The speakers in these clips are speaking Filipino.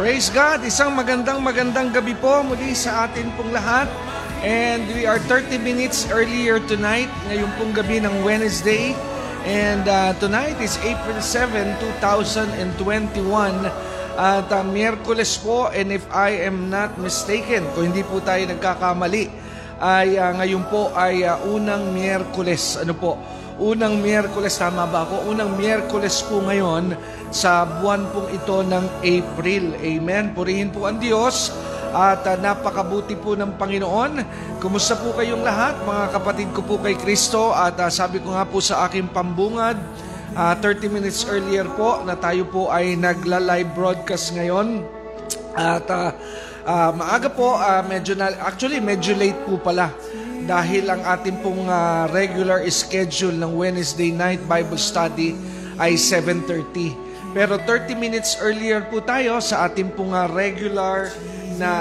Praise God! Isang magandang gabi po muli sa atin pong lahat. And we are 30 minutes earlier tonight, ngayong pong gabi ng Wednesday. And tonight is April 7, 2021. At Miyerkules po, and if I am not mistaken, kung hindi po tayo nagkakamali, ay ngayon po ay unang Miyerkules. Ano po? Unang Miyerkules, tama ba ako? Unang Miyerkules po ngayon sa buwan pong ito ng April. Amen. Purihin po ang Diyos at napakabuti po ng Panginoon. Kumusta po kayong lahat? Mga kapatid ko po kay Kristo at sabi ko nga po sa aking pambungad, 30 minutes earlier po na tayo po ay nagla-live broadcast ngayon. At maaga po, medyo late po pala. Dahil ang ating pong regular schedule ng Wednesday night Bible study ay 7:30. Pero 30 minutes earlier po tayo sa ating pong regular na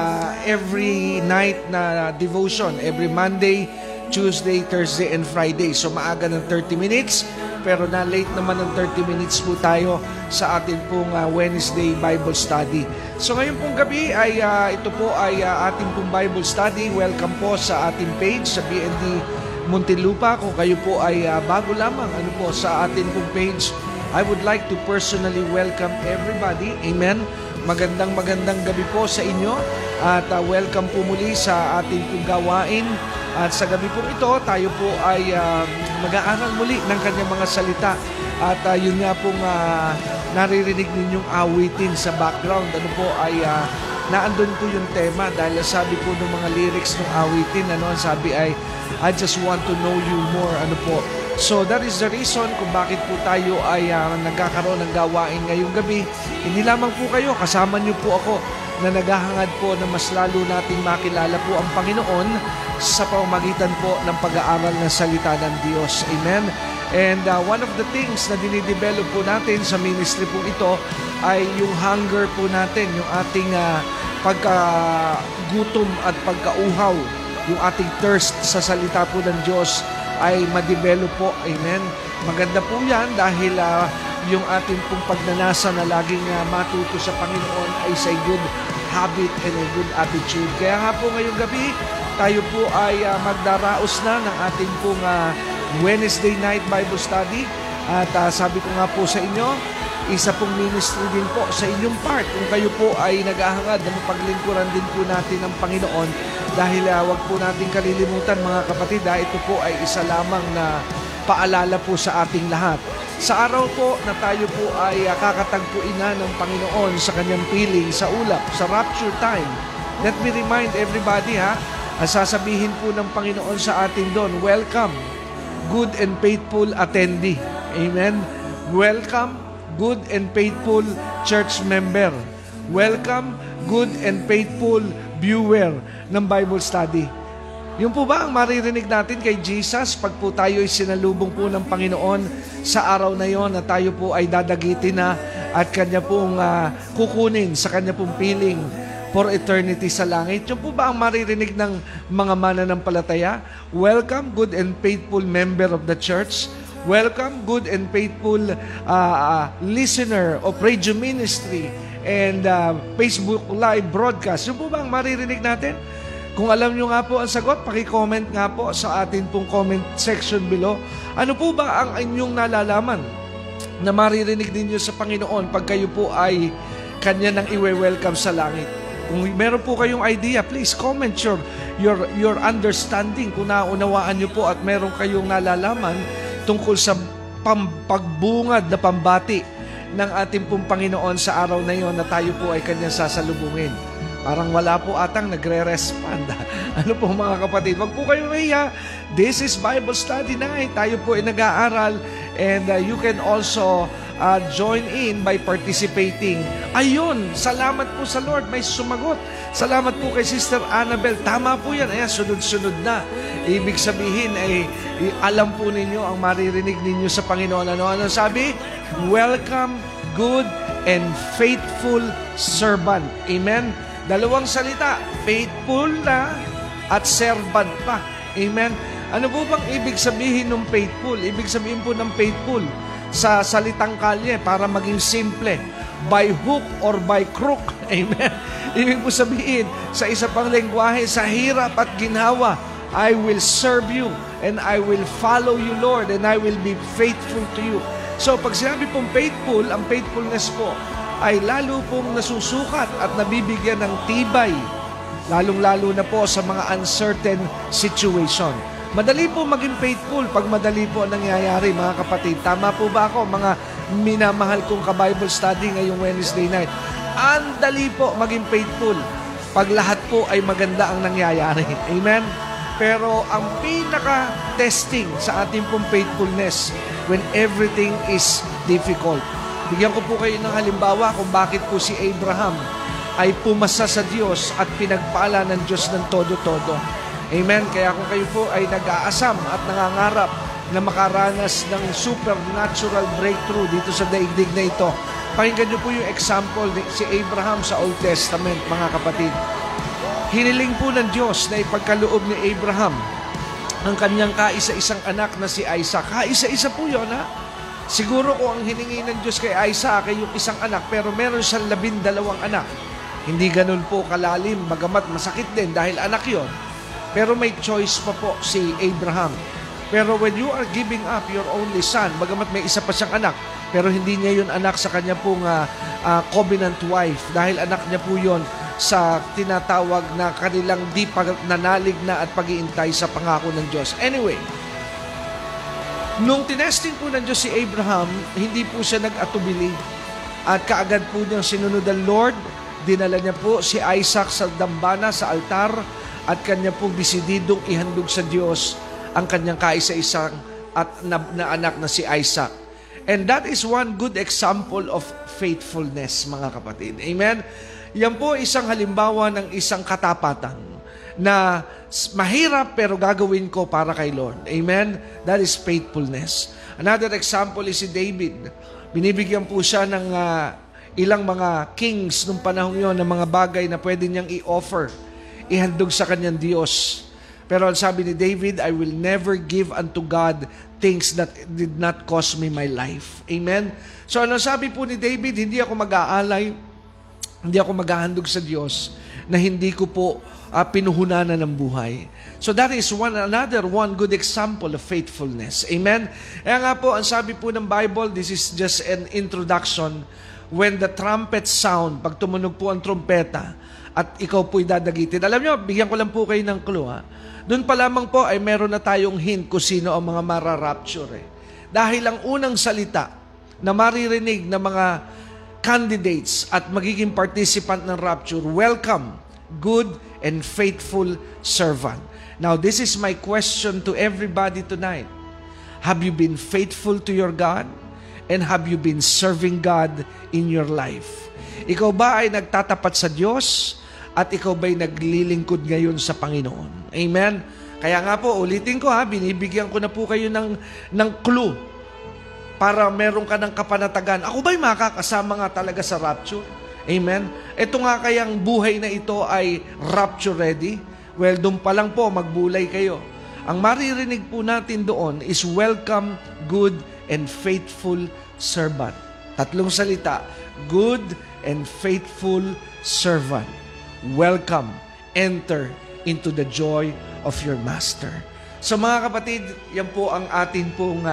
every night na devotion. Every Monday, Tuesday, Thursday, and Friday. So maaga ng 30 minutes. Pero na late naman ng 30 minutes po tayo sa ating pong Wednesday Bible study. So ngayon pong gabi ay ito po ay ating pong Bible study. Welcome po sa ating page sa BND Muntinlupa. Kung kayo po ay bago lamang po sa ating pong page, I would like to personally welcome everybody. Amen. Magandang gabi po sa inyo at welcome po muli sa ating pong gawain. At sa gabi po ito, tayo po ay mag-aaral muli ng kanyang mga salita. At yun nga pong naririnig ninyong awitin sa background. Ano po ay naandun po yung tema dahil sabi po ng mga lyrics ng awitin. Ano, sabi ay, I just want to know you more. Ano po. So that is the reason kung bakit po tayo ay nagkakaroon ng gawain ngayong gabi. Hindi lamang po kayo, kasama niyo po ako na naghahangad po na mas lalo nating makilala po ang Panginoon sa pamamagitan po ng pag-aaral ng salita ng Diyos. Amen. And one of the things na dinidevelop po natin sa ministry po ito ay yung hunger po natin, yung ating pagkagutom at pagkauhaw, yung ating thirst sa salita po ng Diyos ay ma-develop po. Amen. Maganda po yan dahil yung ating pong pagnanasa na laging matuto sa Panginoon ay sa good habit and a good attitude. Kaya nga po ngayong gabi, tayo po ay magdaraos na ng ating pong Wednesday night Bible study at sabi ko nga po sa inyo, isa pong ministry din po sa inyong part kung kayo po ay nag-ahangad na mapaglingkuran din po natin ng Panginoon dahil wag po natin kalilimutan mga kapatid, ito po ay isa lamang na paalala po sa ating lahat. Sa araw po na tayo po ay kakatagpuin na ng Panginoon sa kanyang piling, sa ulap, sa rapture time. Let me remind everybody ang sasabihin po ng Panginoon sa atin doon, welcome, good and faithful attendee. Amen. Welcome, good and faithful church member. Welcome, good and faithful viewer ng Bible study. Yun po ba ang maririnig natin kay Jesus pag po tayo ay sinalubong po ng Panginoon sa araw na yon na tayo po ay dadagitin na at kanya pong kukunin sa kanya pong piling for eternity sa langit? Yun po ba ang maririnig ng mga mananampalataya? Welcome, good and faithful member of the church. Welcome, good and faithful listener of radio ministry and Facebook live broadcast. Yun po ba ang maririnig natin? Kung alam nyo nga po ang sagot, pakicomment nga po sa atin pong comment section below. Ano po ba ang inyong nalalaman na maririnig ninyo sa Panginoon pag kayo po ay kanya nang iwe-welcome sa langit? Kung meron po kayong idea, please comment your understanding kung naunawaan nyo po at meron kayong nalalaman tungkol sa pagbungad na pambati ng ating pong Panginoon sa araw na yon na tayo po ay kanyang sasalubungin. Parang wala po atang nagre-respond. Ano po mga kapatid, wag po kayong mahiya. This is Bible Study Night. Tayo po ay nag-aaral and you can also join in by participating. Ayun, salamat po sa Lord, may sumagot. Salamat po kay Sister Annabel. Tama po yan. Ayan, sunod-sunod na. Ibig sabihin ay alam po ninyo ang maririnig ninyo sa Panginoon. Ano sabi? Welcome, good and faithful servant. Amen? Dalawang salita, faithful na at servant pa. Amen? Ano po bang ibig sabihin ng faithful? Ibig sabihin po ng faithful sa salitang kalye para maging simple. By hook or by crook. Amen? Ibig po sabihin sa isa pang lengguahe, sa hirap at ginhawa, I will serve you and I will follow you, Lord, and I will be faithful to you. So pag sinabi pong faithful, ang faithfulness po ay lalo pong nasusukat at nabibigyan ng tibay, lalong-lalo na po sa mga uncertain situation. Madali po maging faithful pag madali po ang nangyayari, mga kapatid. Tama po ba ako, mga minamahal kong ka-Bible study ngayong Wednesday night? Ang dali po maging faithful pag lahat po ay maganda ang nangyayari. Amen? Pero ang pinaka-testing sa ating pong faithfulness when everything is difficult. Bigyan ko po kayo ng halimbawa kung bakit po si Abraham ay pumasa sa Diyos at pinagpala ng Diyos ng todo-todo. Amen? Kaya kung kayo po ay nag-aasam at nangangarap na makaranas ng supernatural breakthrough dito sa daigdig na ito, pakinggan niyo po yung example ni si Abraham sa Old Testament, mga kapatid. Hiniling po ng Diyos na ipagkaloob ni Abraham ang kanyang kaisa-isang anak na si Isaac. Kaisa-isa po yun, ha? Siguro ko ang hiningi ng Diyos kay Isaac ay yung isang anak, pero meron siyang 12 anak. Hindi ganun po kalalim, magamat masakit din dahil anak yon. Pero may choice pa po si Abraham. Pero when you are giving up your only son, magamat may isa pa siyang anak, pero hindi niya yun anak sa kanya pong covenant wife, dahil anak niya po yun sa tinatawag na kanilang di nanalig na at pag-iintay sa pangako ng Diyos. Anyway, nung tinesting po ng Diyos si Abraham, hindi po siya nag-atubili. At kaagad po niyang sinunod ang Lord, dinala niya po si Isaac sa dambana, sa altar, at kanya po bisididong ihandog sa Diyos ang kanyang kaisa-isang at naanak na si Isaac. And that is one good example of faithfulness, mga kapatid. Amen? Yan po isang halimbawa ng isang katapatan na mahirap pero gagawin ko para kay Lord. Amen? That is faithfulness. Another example is si David. Binibigyan po siya ng ilang mga kings nung panahong yon ng mga bagay na pwede niyang i-offer, ihandog sa kanyang Diyos. Pero sabi ni David, I will never give unto God things that did not cost me my life. Amen? So ano sabi po ni David, hindi ako mag-aalay, hindi ako maghahandog sa Diyos na hindi ko po pinuhunanan ng buhay. So that is another good example of faithfulness. Amen? Kaya nga po, ang sabi po ng Bible, this is just an introduction. When the trumpet sound, pag tumunog po ang trumpeta, at ikaw po'y dadagitin. Alam nyo, bigyan ko lang po kayo ng clue, ha? Doon pa lamang po ay meron na tayong hint kung sino ang mga mararapture. Dahil ang unang salita na maririnig ng mga candidates at magiging participant ng rapture, welcome, good and faithful servant. Now, this is my question to everybody tonight. Have you been faithful to your God? And have you been serving God in your life? Ikaw ba ay nagtatapat sa Diyos? At ikaw ba ay naglilingkod ngayon sa Panginoon? Amen? Kaya nga po, ulitin ko ha, binibigyan ko na po kayo ng clue para meron ka ng kapanatagan. Ako ba'y makakasama nga talaga sa rapture? Amen? Ito nga kayang buhay na ito ay rapture ready? Well, doon pa lang po, magbulay kayo. Ang maririnig po natin doon is welcome, good, and faithful servant. Tatlong salita, good and faithful servant. Welcome, enter into the joy of your master. So mga kapatid, yan po ang atin pong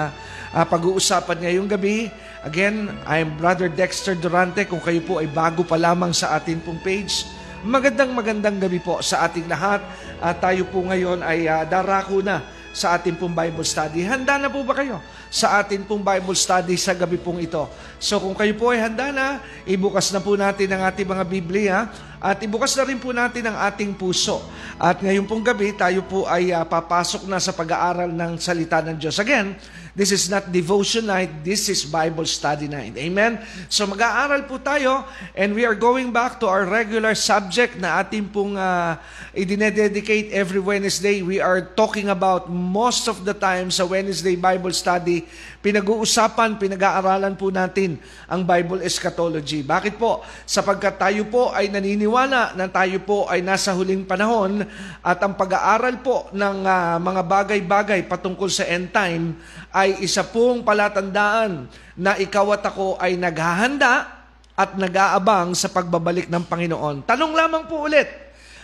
pag-uusapan ngayong gabi. Again, I am Brother Dexter Durante. Kung kayo po ay bago pa lamang sa atin pong page, magandang gabi po sa ating lahat. Tayo po ngayon ay darako na sa atin pong Bible study. Handa na po ba kayo sa atin pong Bible study sa gabi pong ito. So kung kayo po ay handa na, ibukas na po natin ang ating mga Biblia at ibukas na rin po natin ang ating puso. At ngayon pong gabi, tayo po ay papasok na sa pag-aaral ng salita ng Diyos. Again, this is not devotion night, this is Bible study night. Amen? So mag-aaral po tayo and we are going back to our regular subject na ating pong idinededicate every Wednesday. We are talking about most of the time sa Wednesday Bible study, pinag-uusapan, pinag-aaralan po natin ang Bible eschatology. Bakit po? Sapagkat tayo po ay naniniwala na tayo po ay nasa huling panahon at ang pag-aaral po ng mga bagay-bagay patungkol sa end time ay isa pong palatandaan na ikaw at ako ay naghahanda at nag-aabang sa pagbabalik ng Panginoon. Tanong lamang po ulit,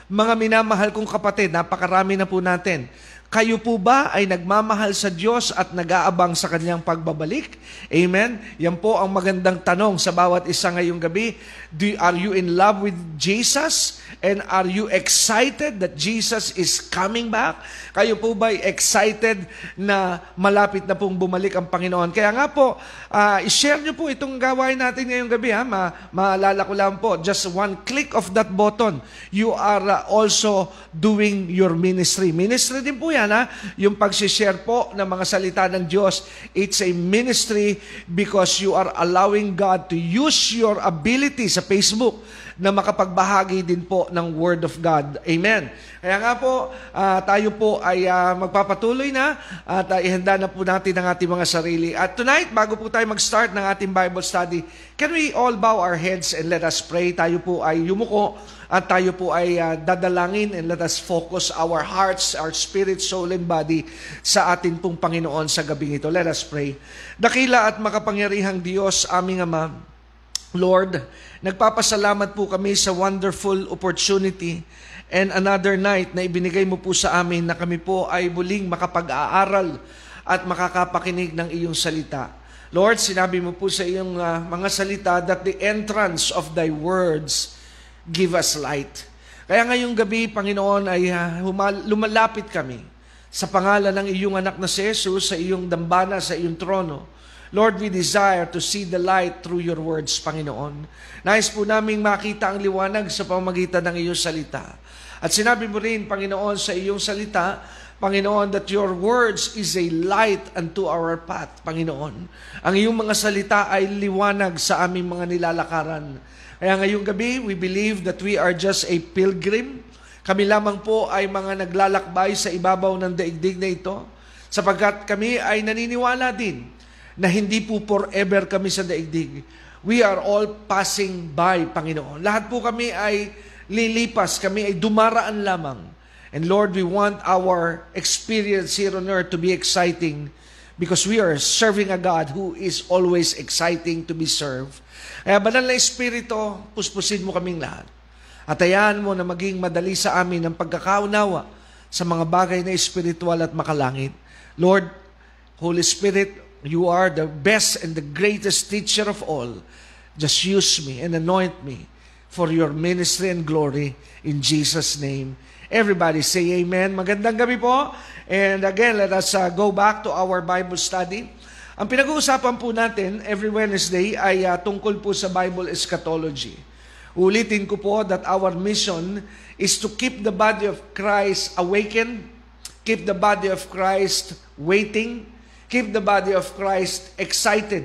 mga minamahal kong kapatid, napakarami na po natin. Kayo po ba ay nagmamahal sa Diyos at nag-aabang sa Kanyang pagbabalik? Amen? Yan po ang magandang tanong sa bawat isa ngayong gabi. Are you in love with Jesus? And are you excited that Jesus is coming back? Kayo po ba ay excited na malapit na pong bumalik ang Panginoon? Kaya nga po, i-share nyo po itong gawain natin ngayong gabi. Ha? Maalala ko lang po, just one click of that button, you are also doing your ministry. Ministry din po yan, ha? Yung pag-share po ng mga salita ng Diyos, it's a ministry because you are allowing God to use your ability sa Facebook na makapagbahagi din po ng Word of God. Amen. Kaya nga po, tayo po ay magpapatuloy na at ihanda na po natin ang ating mga sarili. At tonight, bago po tayo mag-start ng ating Bible study, can we all bow our heads and let us pray? Tayo po ay yumuko at tayo po ay dadalangin and let us focus our hearts, our spirit, soul, and body sa atin pong Panginoon sa gabing ito. Let us pray. Dakila at makapangyarihang Diyos, aming Ama, Lord, nagpapasalamat po kami sa wonderful opportunity and another night na ibinigay mo po sa amin na kami po ay muling makapag-aaral at makakapakinig ng iyong salita. Lord, sinabi mo po sa iyong mga salita that the entrance of thy words give us light. Kaya ngayong gabi, Panginoon, ay lumalapit kami sa pangalan ng iyong anak na si Jesus, sa iyong dambana, sa iyong trono. Lord, we desire to see the light through your words, Panginoon. Nais po naming makita ang liwanag sa pamamagitan ng iyong salita. At sinabi mo rin, Panginoon, sa iyong salita, Panginoon, that your words is a light unto our path, Panginoon. Ang iyong mga salita ay liwanag sa aming mga nilalakaran. Kaya ngayong gabi, we believe that we are just a pilgrim. Kami lamang po ay mga naglalakbay sa ibabaw ng daigdig na ito, sapagkat kami ay naniniwala din na hindi po forever kami sa daigdig. We are all passing by, Panginoon. Lahat po kami ay lilipas, kami ay dumaraan lamang. And Lord, we want our experience here on earth to be exciting because we are serving a God who is always exciting to be served. Kaya banal na Espiritu, puspusin mo kaming lahat. At hayaan mo na maging madali sa amin ang pagkakaunawa sa mga bagay na espiritual at makalangit. Lord, Holy Spirit, you are the best and the greatest teacher of all. Just use me and anoint me for your ministry and glory in Jesus' name. Everybody say amen. Magandang gabi po. And again, let us go back to our Bible study. Ang pinag-uusapan po natin every Wednesday ay tungkol po sa Bible eschatology. Ulitin ko po that our mission is to keep the body of Christ awakened, keep the body of Christ waiting, keep the body of Christ excited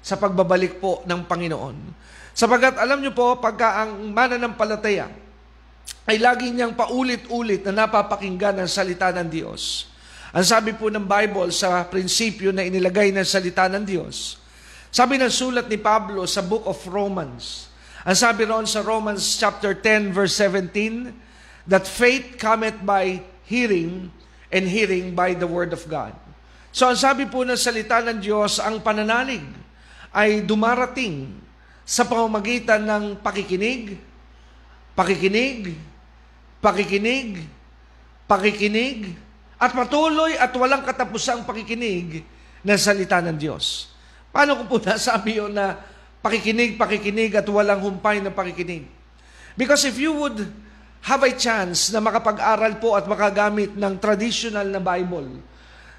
sa pagbabalik po ng Panginoon. Sapagkat alam nyo po, pagka ang mananampalataya ay lagi niyang paulit-ulit na napapakinggan ang salita ng Diyos. Ang sabi po ng Bible sa prinsipyo na inilagay ng salita ng Diyos, sabi ng sulat ni Pablo sa Book of Romans, ang sabi roon sa Romans chapter 10 verse 17, that faith cometh by hearing and hearing by the word of God. So ang sabi po ng salita ng Diyos, ang pananalig ay dumarating sa pamamagitan ng pakikinig, pakikinig, pakikinig, pakikinig, at patuloy at walang katapusang pakikinig ng salita ng Diyos. Paano ko po nasabi yun na pakikinig, pakikinig, at walang humpay na pakikinig? Because if you would have a chance na makapag-aral po at makagamit ng traditional na Bible,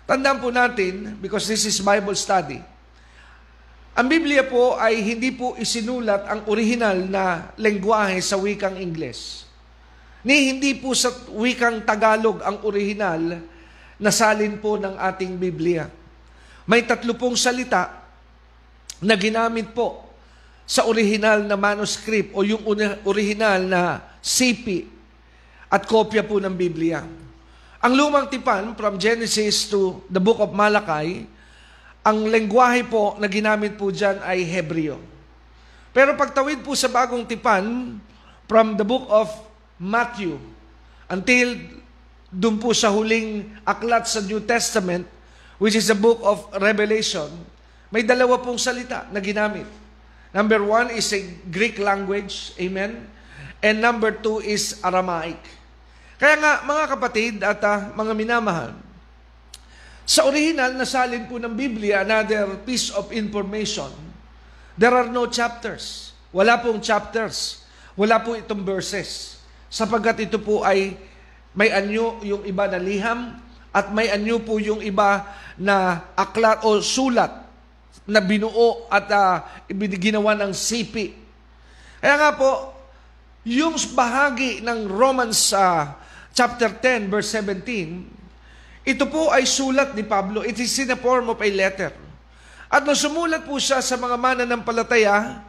Tandaan po natin, because this is Bible study, ang Biblia po ay hindi po isinulat ang orihinal na lengguwahe sa wikang Ingles. Ni hindi po sa wikang Tagalog ang orihinal na salin po ng ating Biblia. May 30 salita na ginamit po sa orihinal na manuscript o yung orihinal na sipi at kopya po ng Biblia. Ang lumang tipan, from Genesis to the book of Malachi, ang lengguwahe po na ginamit po dyan ay Hebreo. Pero pagtawid po sa bagong tipan, from the book of Matthew until dun po sa huling aklat sa New Testament, which is the book of Revelation, may 2 pong salita na ginamit. Number 1 is a Greek language, amen? And number 2 is Aramaic. Kaya nga, mga kapatid at mga minamahal, sa original na salin po ng Biblia, another piece of information, there are no chapters. Wala pong chapters. Wala po itong verses. Sapagkat ito po ay may anyo yung iba na liham at may anyo po yung iba na aklat o sulat na binuo at ginawa ng sipi. Kaya nga po, yung bahagi ng Romans chapter 10, verse 17, ito po ay sulat ni Pablo. It is in the form of a letter. At nasumulat po siya sa mga mananampalataya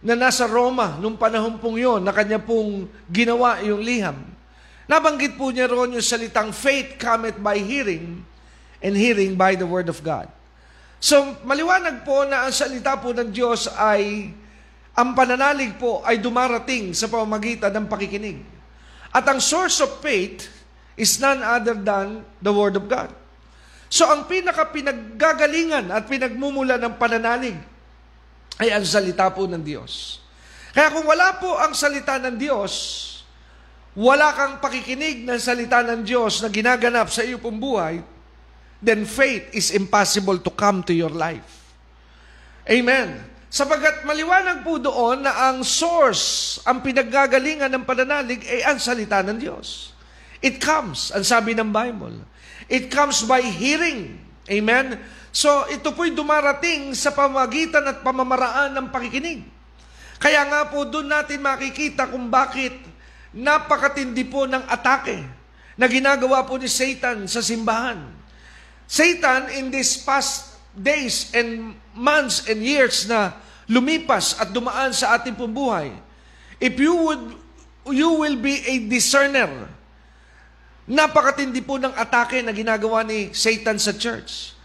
na nasa Roma nung panahon pong yun, na kanya pong ginawa yung liham. Nabanggit po niya roon yung salitang, faith cometh by hearing, and hearing by the word of God. So, maliwanag po na ang salita po ng Diyos ay, ang pananalig po ay dumarating sa pamamagitan ng pakikinig. At ang source of faith is none other than the Word of God. So ang pinagagalingan at pinagmumula ng pananalig ay ang salita po ng Diyos. Kaya kung wala po ang salita ng Diyos, wala kang pakikinig ng salita ng Diyos na ginaganap sa iyo pong buhay, then faith is impossible to come to your life. Amen. Sapagkat maliwanag po doon na ang source, ang pinaggagalingan ng pananalig ay ang salita ng Diyos. It comes, ang sabi ng Bible. It comes by hearing. Amen? So, ito po'y dumarating sa pamagitan at pamamaraan ng pakikinig. Kaya nga po doon natin makikita kung bakit napakatindi po ng atake na ginagawa po ni Satan sa simbahan. Satan, in this past days and months and years na lumipas at dumaan sa ating pambuhay, if you will be a discerner. Napakatindi po ng atake na ginagawa ni Satan sa church.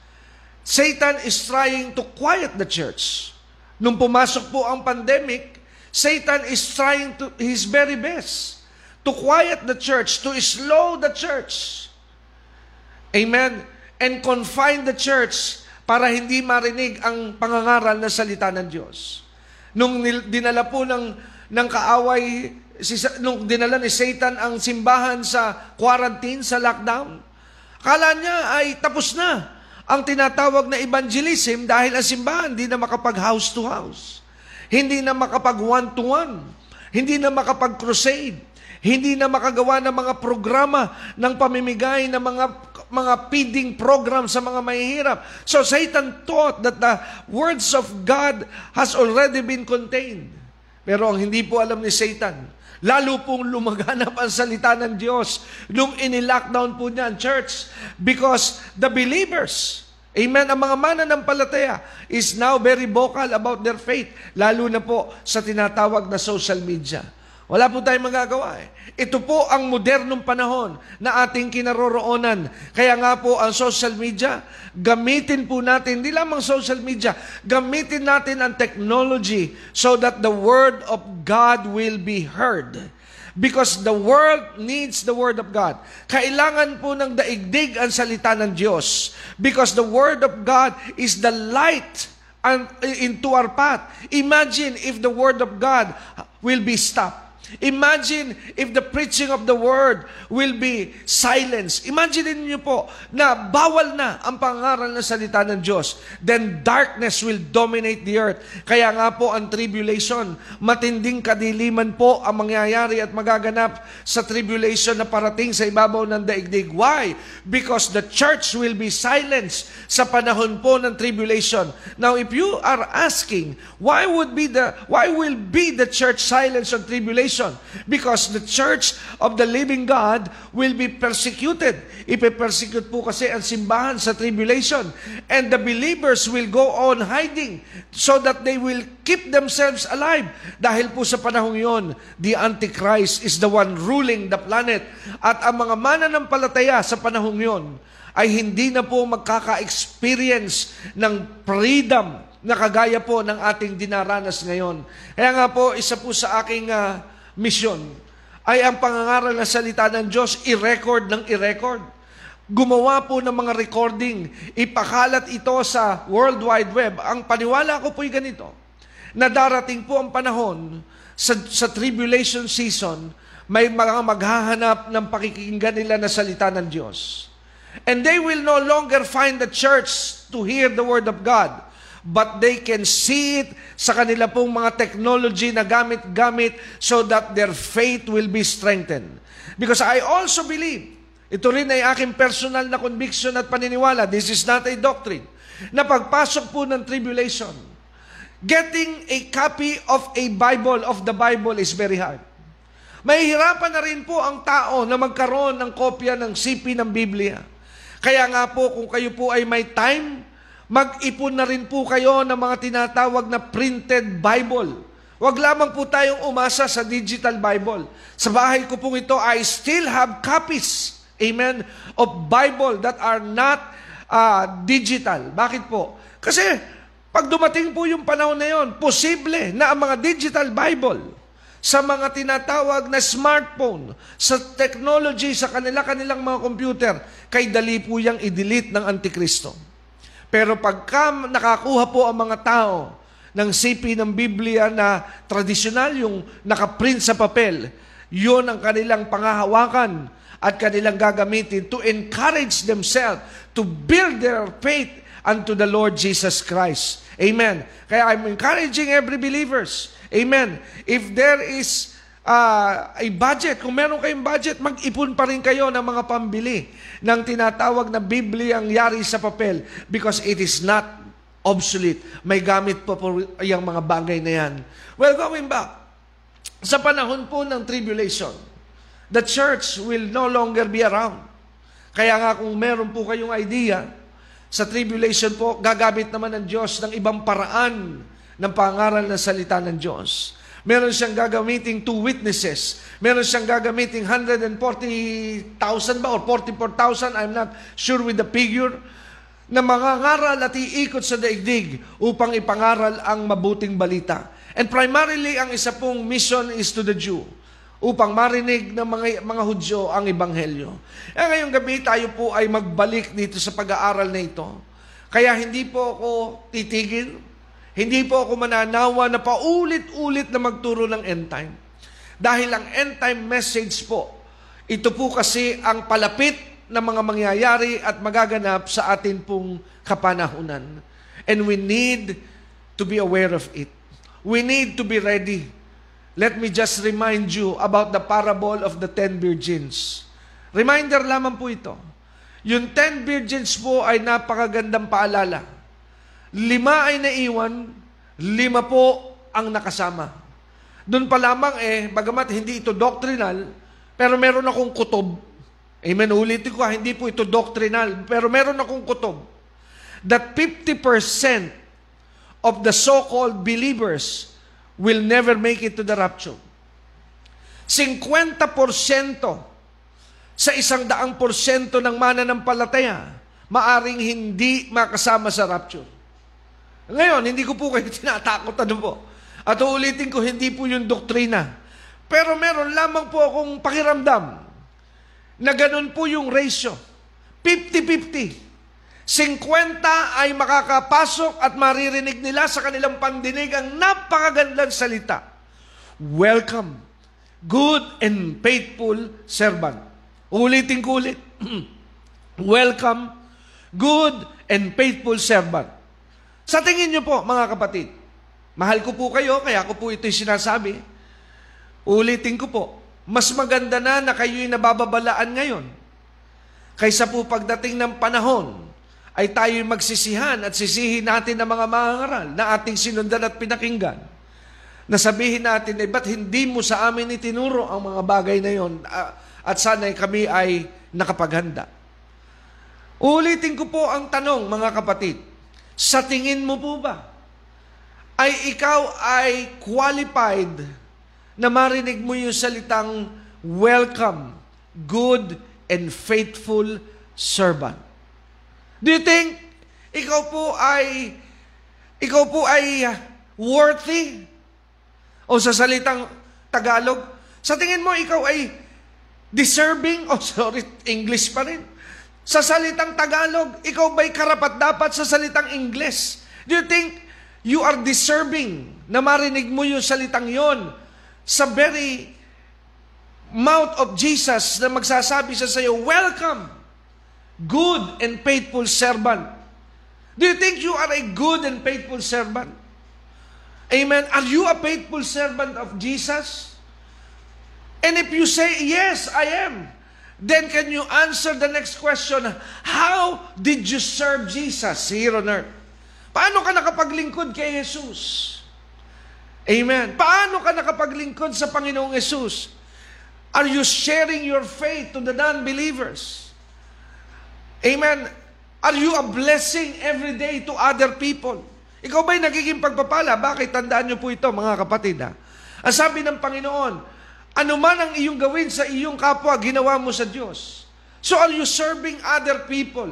Satan is trying to quiet the church. Nung pumasok po ang pandemic, Satan is trying to his very best to quiet the church, to slow the church. Amen? And confine the church para hindi marinig ang pangangaral na salita ng Diyos. Nung dinala po ng kaaway, nung dinala ni Satan ang simbahan sa quarantine, sa lockdown, akala niya ay tapos na ang tinatawag na evangelism dahil ang simbahan hindi na makapag house to house, hindi na makapag one to one, hindi na makapag crusade, hindi na makagawa ng mga programa ng pamimigay ng mga feeding program sa mga mahihirap. So Satan taught that the words of God has already been contained. Pero ang hindi po alam ni Satan, lalo pong lumaganap ang salita ng Diyos nung ini-lockdown po niya ang church, because the believers, amen, ang mga mananampalataya is now very vocal about their faith, lalo na po sa tinatawag na social media. Wala po tayong magagawa. Ito po ang modernong panahon na ating kinaroroonan. Kaya nga po ang social media, gamitin po natin, hindi lamang social media, gamitin natin ang technology so that the Word of God will be heard. Because the world needs the Word of God. Kailangan po ng daigdig ang salita ng Diyos. Because the Word of God is the light into our path. Imagine if the Word of God will be stopped. Imagine if the preaching of the word will be silenced. Imagine niyo po na bawal na ang pangaral ng salita ng Diyos. Then darkness will dominate the earth. Kaya nga po ang tribulation, matinding kadiliman po ang mangyayari at magaganap sa tribulation na parating sa ibabaw ng daigdig. Why? Because the church will be silenced sa panahon po ng tribulation. Now if you are asking, why will the church silenced on tribulation? Because the church of the living God will be persecuted. Ipe-persecute po kasi ang simbahan sa tribulation. And the believers will go on hiding so that they will keep themselves alive. Dahil po sa panahong yon, the Antichrist is the one ruling the planet. At ang mga mananampalataya sa panahong yon ay hindi na po magkaka-experience ng freedom na kagaya po ng ating dinaranas ngayon. Kaya nga po, isa po sa aking misyon ay ang pangangaral ng salita ng Diyos, i-record ng i-record. Gumawa po ng mga recording, ipakalat ito sa World Wide Web. Ang paniwala ko po'y ganito, na darating po ang panahon sa tribulation season, may mga maghahanap ng pakikinggan nila na salita ng Diyos. And they will no longer find the church to hear the Word of God, but they can see it sa kanila pong mga technology na gamit-gamit so that their faith will be strengthened. Because I also believe, ito rin ay aking personal na conviction at paniniwala, this is not a doctrine, na pagpasok po ng tribulation, getting a copy of a Bible, of the Bible is very hard. Mahihirapan na rin po ang tao na magkaroon ng kopya ng CP ng Biblia. Kaya nga po, kung kayo po ay may time, mag-ipon na rin po kayo ng mga tinatawag na printed Bible. Huwag lamang po tayong umasa sa digital Bible. Sa bahay ko pong ito, I still have copies, amen, of Bible that are not digital. Bakit po? Kasi pag dumating po yung panahon na yon, posible na ang mga digital Bible sa mga tinatawag na smartphone, sa technology, sa kanila-kanilang mga computer, kay dali po yung i-delete ng Antikristo. Pero pagka nakakuha po ang mga tao ng CP ng Biblia na tradisyonal, yung nakaprint sa papel, yun ang kanilang pangahawakan at kanilang gagamitin to encourage themselves to build their faith unto the Lord Jesus Christ. Amen. Kaya I'm encouraging every believers. Amen. If there is a budget, kung meron kayong budget, mag-ipon pa rin kayo ng mga pambili ng tinatawag na Biblia ang yari sa papel, because it is not obsolete. May gamit pa po yung mga bagay na yan. Well, going back, sa panahon po ng tribulation, the church will no longer be around. Kaya nga kung meron po kayong idea, sa tribulation po, gagamit naman ng Diyos ng ibang paraan ng pangaral ng salita ng Diyos. Meron siyang gagamiting 2 witnesses. Meron siyang gagamiting 140,000 ba or 44,000, I'm not sure with the figure, na mangangaral at iikot sa daigdig upang ipangaral ang mabuting balita. And primarily, ang isa pong mission is to the Jew, upang marinig ng mga Hudyo ang Ebanghelyo. Eh, ngayong gabi, tayo po ay magbalik dito sa pag-aaral na ito. Kaya hindi po ako titigil. Hindi po ako mananawa na paulit-ulit na magturo ng end time. Dahil ang end time message po, ito po kasi ang palapit na mga mangyayari at magaganap sa atin pong kapanahunan. And we need to be aware of it. We need to be ready. Let me just remind you about the parable of the 10 virgins. Reminder lamang po ito. Yung 10 virgins po ay napakagandang paalala. 5 ay naiwan, 5 po ang nakasama. Doon pa lamang bagamat hindi ito doctrinal, pero meron akong kutob. Amen, ulitin ko, hindi po ito doctrinal, pero meron akong kutob. That 50% of the so-called believers will never make it to the rapture. 50% sa 100% ng mananampalataya, maaring hindi makasama sa rapture. Ngayon, hindi ko po kayo tinatakot, ano po. At uulitin ko, hindi po yung doktrina. Pero meron lamang po akong pakiramdam na ganun po yung ratio. 50-50. 50 ay makakapasok at maririnig nila sa kanilang pandinig ang napakagandang salita. Welcome. good and faithful servant. Ulitin ko ulit. Welcome, good and faithful servant. Sa tingin niyo po, mga kapatid, mahal ko po kayo, kaya ko po ito'y sinasabi. Ulitin ko po, mas maganda na kayo'y nabababalaan ngayon kaysa po pagdating ng panahon ay tayo'y magsisihan at sisihin natin ang mga mangangaral na ating sinundan at pinakinggan. Nasabihin natin, eh, ba't hindi mo sa amin itinuro ang mga bagay na yon? At sana'y kami ay nakapaghanda. Ulitin ko po ang tanong, mga kapatid. Sa tingin mo po ba ay ikaw ay qualified na marinig mo yung salitang welcome, good, and faithful servant? Do you think ikaw po ay worthy? O sa salitang Tagalog, sa tingin mo ikaw ay deserving? O sorry, English pa rin. Sa salitang Tagalog, ikaw ba'y karapat-dapat sa salitang English? Do you think you are deserving na marinig mo yung salitang yon sa very mouth of Jesus na magsasabi sa iyo, welcome, good and faithful servant? Do you think you are a good and faithful servant? Amen. Are you a faithful servant of Jesus? And if you say, yes, I am, then can you answer the next question? How did you serve Jesus here on earth? Paano ka nakapaglingkod kay Jesus? Amen. Paano ka nakapaglingkod sa Panginoong Jesus? Are you sharing your faith to the non-believers? Amen. Are you a blessing every day to other people? Ikaw ba'y nagiging pagpapala? Bakit? Tandaan niyo po ito, mga kapatid. Ha? Ang sabi ng Panginoon, ano man ang iyong gawin sa iyong kapwa, ginawa mo sa Diyos. So are you serving other people?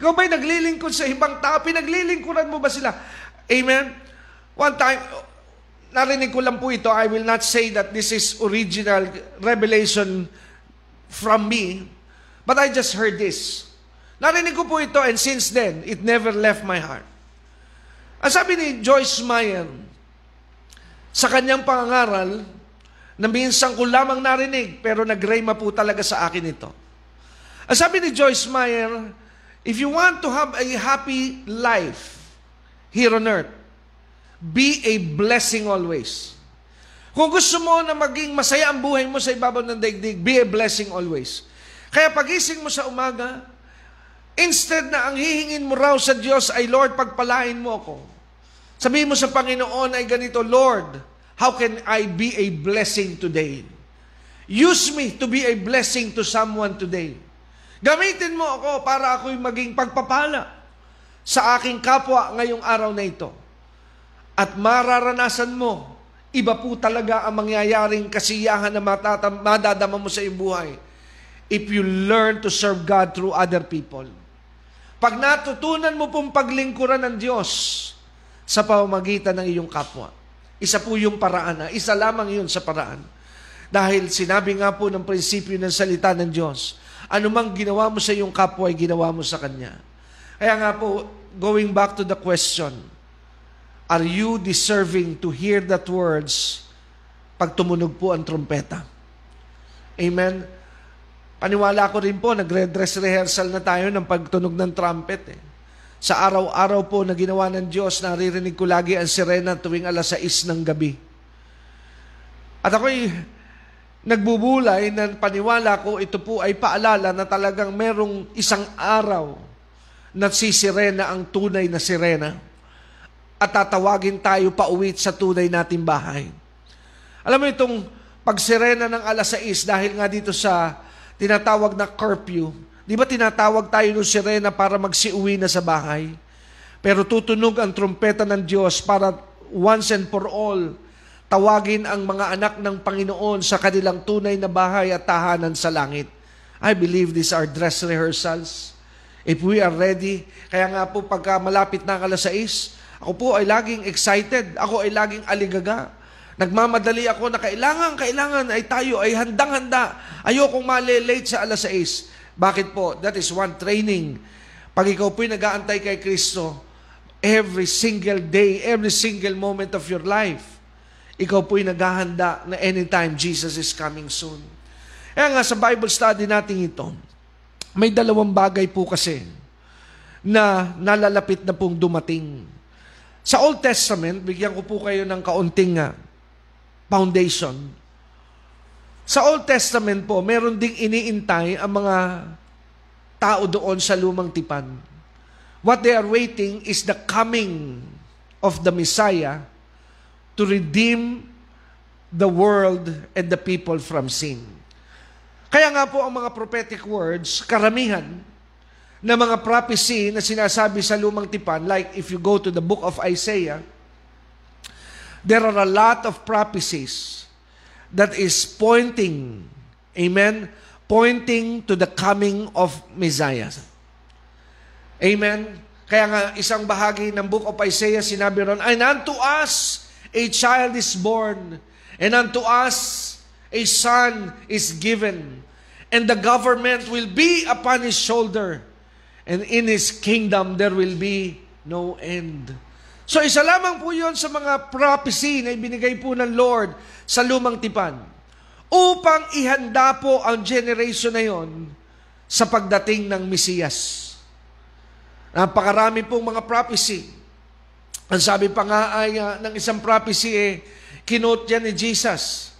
Ikaw ba'y naglilingkod sa ibang tao? Pinaglilingkuran mo ba sila? Amen. One time, narinig ko lang po ito. I will not say that this is original revelation from me, but I just heard this. Narinig ko po ito, and since then, it never left my heart. Ang sabi ni Joyce Meyer, sa kanyang pangaral, na minsan ko lamang narinig, pero nagrema po talaga sa akin ito. Ang sabi ni Joyce Meyer, if you want to have a happy life here on earth, be a blessing always. Kung gusto mo na maging masaya ang buhay mo sa ibabaw ng daigdig, be a blessing always. Kaya pagising mo sa umaga, instead na ang hihingin mo raw sa Diyos ay, Lord, pagpalain mo ako, sabihin mo sa Panginoon ay ganito, Lord, how can I be a blessing today? Use me to be a blessing to someone today. Gamitin mo ako para ako'y maging pagpapala sa aking kapwa ngayong araw na ito. At mararanasan mo, iba po talaga ang mangyayaring kasiyahan na madadama mo sa iyong buhay if you learn to serve God through other people. Pag natutunan mo pong paglingkuran ng Diyos sa pamamagitan ng iyong kapwa, isa po yung paraan. Isa lamang yun sa paraan. Dahil sinabi nga po ng prinsipyo ng salita ng Diyos, anumang ginawa mo sa iyong kapwa ay ginawa mo sa Kanya. Kaya nga po, going back to the question, are you deserving to hear that words pag tumunog po ang trumpeta? Amen? Paniwala ko rin po, nagre-dress rehearsal na tayo ng pagtunog ng trumpet. Eh. Sa araw-araw po na ginawa ng Diyos, naririnig ko lagi ang sirena tuwing alas 6 ng gabi. At ako'y nagbubulay na paniwala ko, ito po ay paalala na talagang merong isang araw na sisirena ang tunay na sirena at tatawagin tayo pauwi sa tunay nating bahay. Alam mo itong pagsirena ng alas 6, dahil nga dito sa tinatawag na curfew. Di ba tinatawag tayo ng sirena para magsiuwi na sa bahay? Pero tutunog ang trumpeta ng Diyos para once and for all tawagin ang mga anak ng Panginoon sa kanilang tunay na bahay at tahanan sa langit. I believe these are dress rehearsals. If we are ready, kaya nga po pagka malapit na alas 6, ako po ay laging excited. Ako ay laging aligaga. Nagmamadali ako na kailangan ay tayo ay handang-handa. Ayokong mali-late sa alas 6. Bakit po? That is one training. Pag ikaw po'y nag-aantay kay Kristo, every single day, every single moment of your life, ikaw po'y naghahanda na anytime Jesus is coming soon. Kaya nga sa Bible study natin ito, may dalawang bagay po kasi na nalalapit na pong dumating. Sa Old Testament, bigyan ko po kayo ng kaunting foundation. Sa Old Testament po, meron ding iniintay ang mga tao doon sa lumang tipan. What they are waiting is the coming of the Messiah to redeem the world and the people from sin. Kaya nga po ang mga prophetic words, karamihan na mga prophecy na sinasabi sa lumang tipan, like if you go to the book of Isaiah, there are a lot of prophecies that is pointing, amen, pointing to the coming of Messiah. Amen? Kaya nga, isang bahagi ng book of Isaiah, sinabi ron, and unto us a child is born, and unto us a son is given, and the government will be upon his shoulder, and in his kingdom there will be no end. So, isa lamang po yun sa mga prophecy na ibinigay po ng Lord sa lumang tipan, upang ihanda po ang generation na yon sa pagdating ng Mesiyas. Napakarami pong mga prophecy. Ang sabi pa nga ay ng isang prophecy, kinote yan ni Jesus.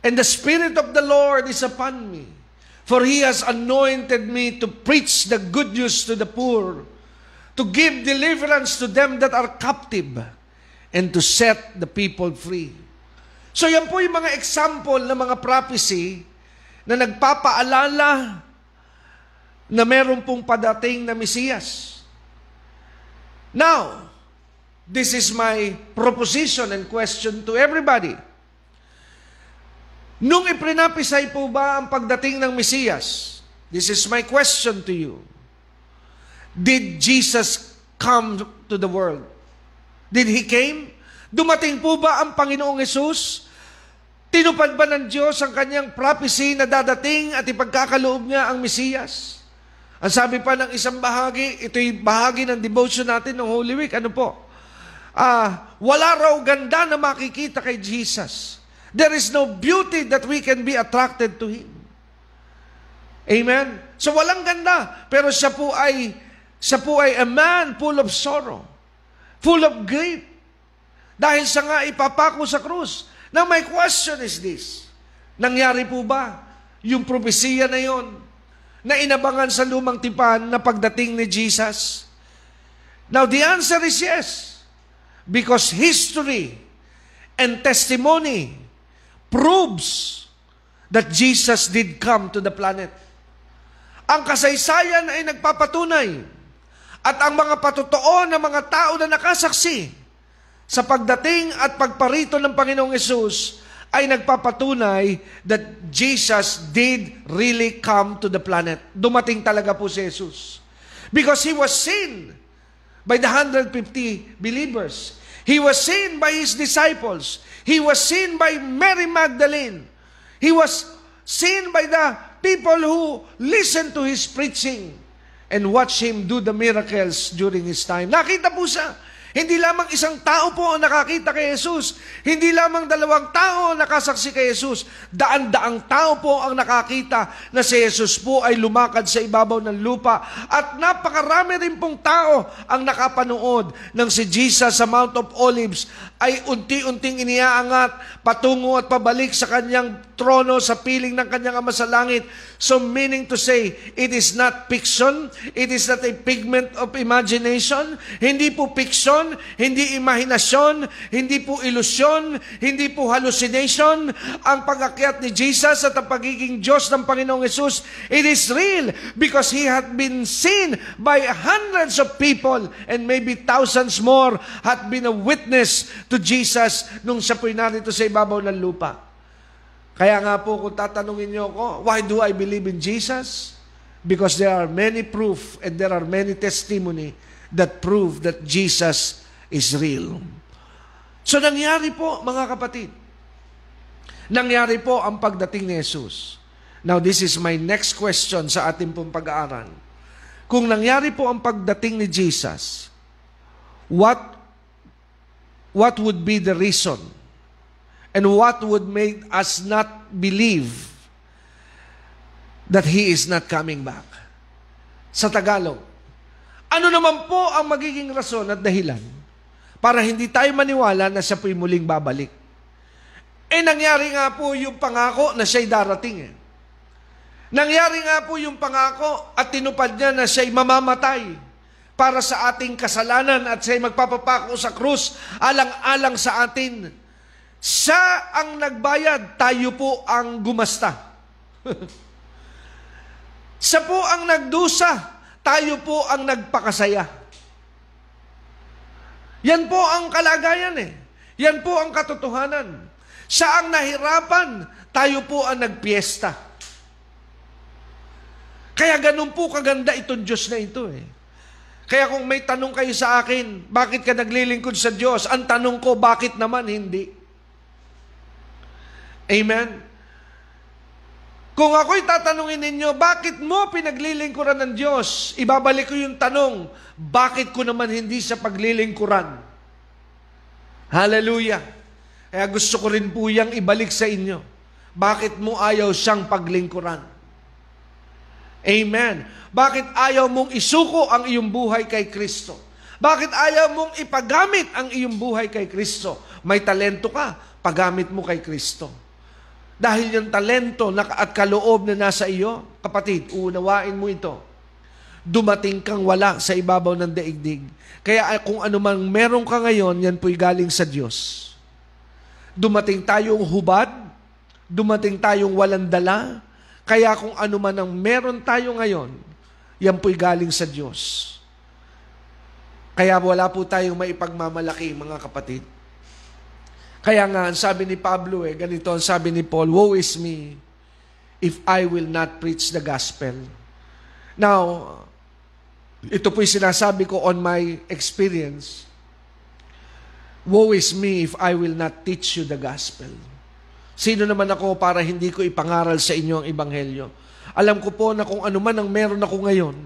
And the Spirit of the Lord is upon me, for He has anointed me to preach the good news to the poor, to give deliverance to them that are captive, and to set the people free. So yan po yung mga example ng mga prophecy na nagpapaalala na meron pong padating na Mesiyas. Now, this is my proposition and question to everybody. Nung ipinapisay po ba ang pagdating ng Mesiyas? This is my question to you. Did Jesus come to the world? Did He came? Dumating po ba ang Panginoong Jesus? Tinupad ba ng Diyos ang kanyang prophecy na dadating at ipagkakaloob niya ang Mesiyas? Ang sabi pa ng isang bahagi, ito'y bahagi ng devotion natin ng Holy Week. Ano po? Wala raw ganda na makikita kay Jesus. There is no beauty that we can be attracted to Him. Amen? So walang ganda, pero siya po ay a man full of sorrow, full of grief. Dahil siya nga ipapako sa krus. Now my question is this, nangyari po ba yung propesya na yon na inabangan sa lumang tipan na pagdating ni Jesus? Now, the answer is yes. Because history and testimony proves that Jesus did come to the planet. Ang kasaysayan ay nagpapatunay at ang mga patotoo na mga tao na nakasaksi sa pagdating at pagparito ng Panginoong Yesus ay nagpapatunay that Jesus did really come to the planet. Dumating talaga po si Jesus. Because He was seen by the 150 believers. He was seen by His disciples. He was seen by Mary Magdalene. He was seen by the people who listened to His preaching and watched Him do the miracles during His time. Nakita po siya. Hindi lamang isang tao po ang nakakita kay Jesus. Hindi lamang dalawang tao ang nakasaksi kay Jesus. Daan-daang tao po ang nakakita na si Jesus po ay lumakad sa ibabaw ng lupa. At napakarami rin pong tao ang nakapanood ng si Jesus sa Mount of Olives ay unti-unting iniaangat patungo at pabalik sa kanyang trono sa piling ng kanyang Ama sa langit. So meaning to say, it is not fiction. It is not a figment of imagination. Hindi po fiction. Hindi imahinasyon, hindi po ilusyon, hindi po hallucination. Ang pag-akyat ni Jesus at ang pagiging Diyos ng Panginoong Yesus, it is real because He had been seen by hundreds of people and maybe thousands more had been a witness to Jesus nung siya po'y narito sa ibabaw ng lupa. Kaya nga po kung tatanungin niyo ako, why do I believe in Jesus? Because there are many proof and there are many testimony that prove that Jesus is real. So nangyari po, mga kapatid. Nangyari po ang pagdating ni Jesus. Now, this is my next question sa ating pong pag-aaral. Kung nangyari po ang pagdating ni Jesus, what would be the reason And what would make us not believe that He is not coming back? Sa Tagalog, ano naman po ang magiging rason at dahilan para hindi tayo maniwala na siya po'y muling babalik? Eh, nangyari nga po yung pangako na siya'y darating eh. Nangyari nga po yung pangako at tinupad niya na siya'y mamamatay para sa ating kasalanan at siya'y magpapapako sa krus alang-alang sa atin. Siya ang nagbayad, tayo po ang gumasta. Siya po ang nagdusa, tayo po ang nagpakasaya. Yan po ang kalagayan eh. Yan po ang katotohanan. Siya ang nahirapan, tayo po ang nagpiesta. Kaya ganun po kaganda itong Diyos na ito eh. Kaya kung may tanong kayo sa akin, bakit ka naglilingkod sa Diyos? Ang tanong ko, bakit naman hindi? Amen? Kung ako'y tatanungin ninyo, bakit mo pinaglilingkuran ng Diyos? Ibabalik ko yung tanong, bakit ko naman hindi sa paglilingkuran? Hallelujah! Kaya gusto ko rin po yang ibalik sa inyo. Bakit mo ayaw siyang paglingkuran? Amen! Bakit ayaw mong isuko ang iyong buhay kay Kristo? Bakit ayaw mong ipagamit ang iyong buhay kay Kristo? May talento ka, pagamit mo kay Kristo. Dahil yung talento at kaloob na nasa iyo, kapatid, uunawain mo ito. Dumating kang wala sa ibabaw ng daigdig. Kaya kung anumang meron ka ngayon, yan po'y galing sa Diyos. Dumating tayong hubad, dumating tayong walang dala, kaya kung anuman ang meron tayo ngayon, yan po'y galing sa Diyos. Kaya wala po tayong maipagmamalaki, mga kapatid. Kaya nga, ang sabi ni Pablo, ganito ang sabi ni Paul, woe is me if I will not preach the gospel. Now, ito po'y sinasabi ko on my experience. Woe is me if I will not teach you the gospel. Sino naman ako para hindi ko ipangaral sa inyo ang ebanghelyo? Alam ko po na kung ano man ang meron ako ngayon,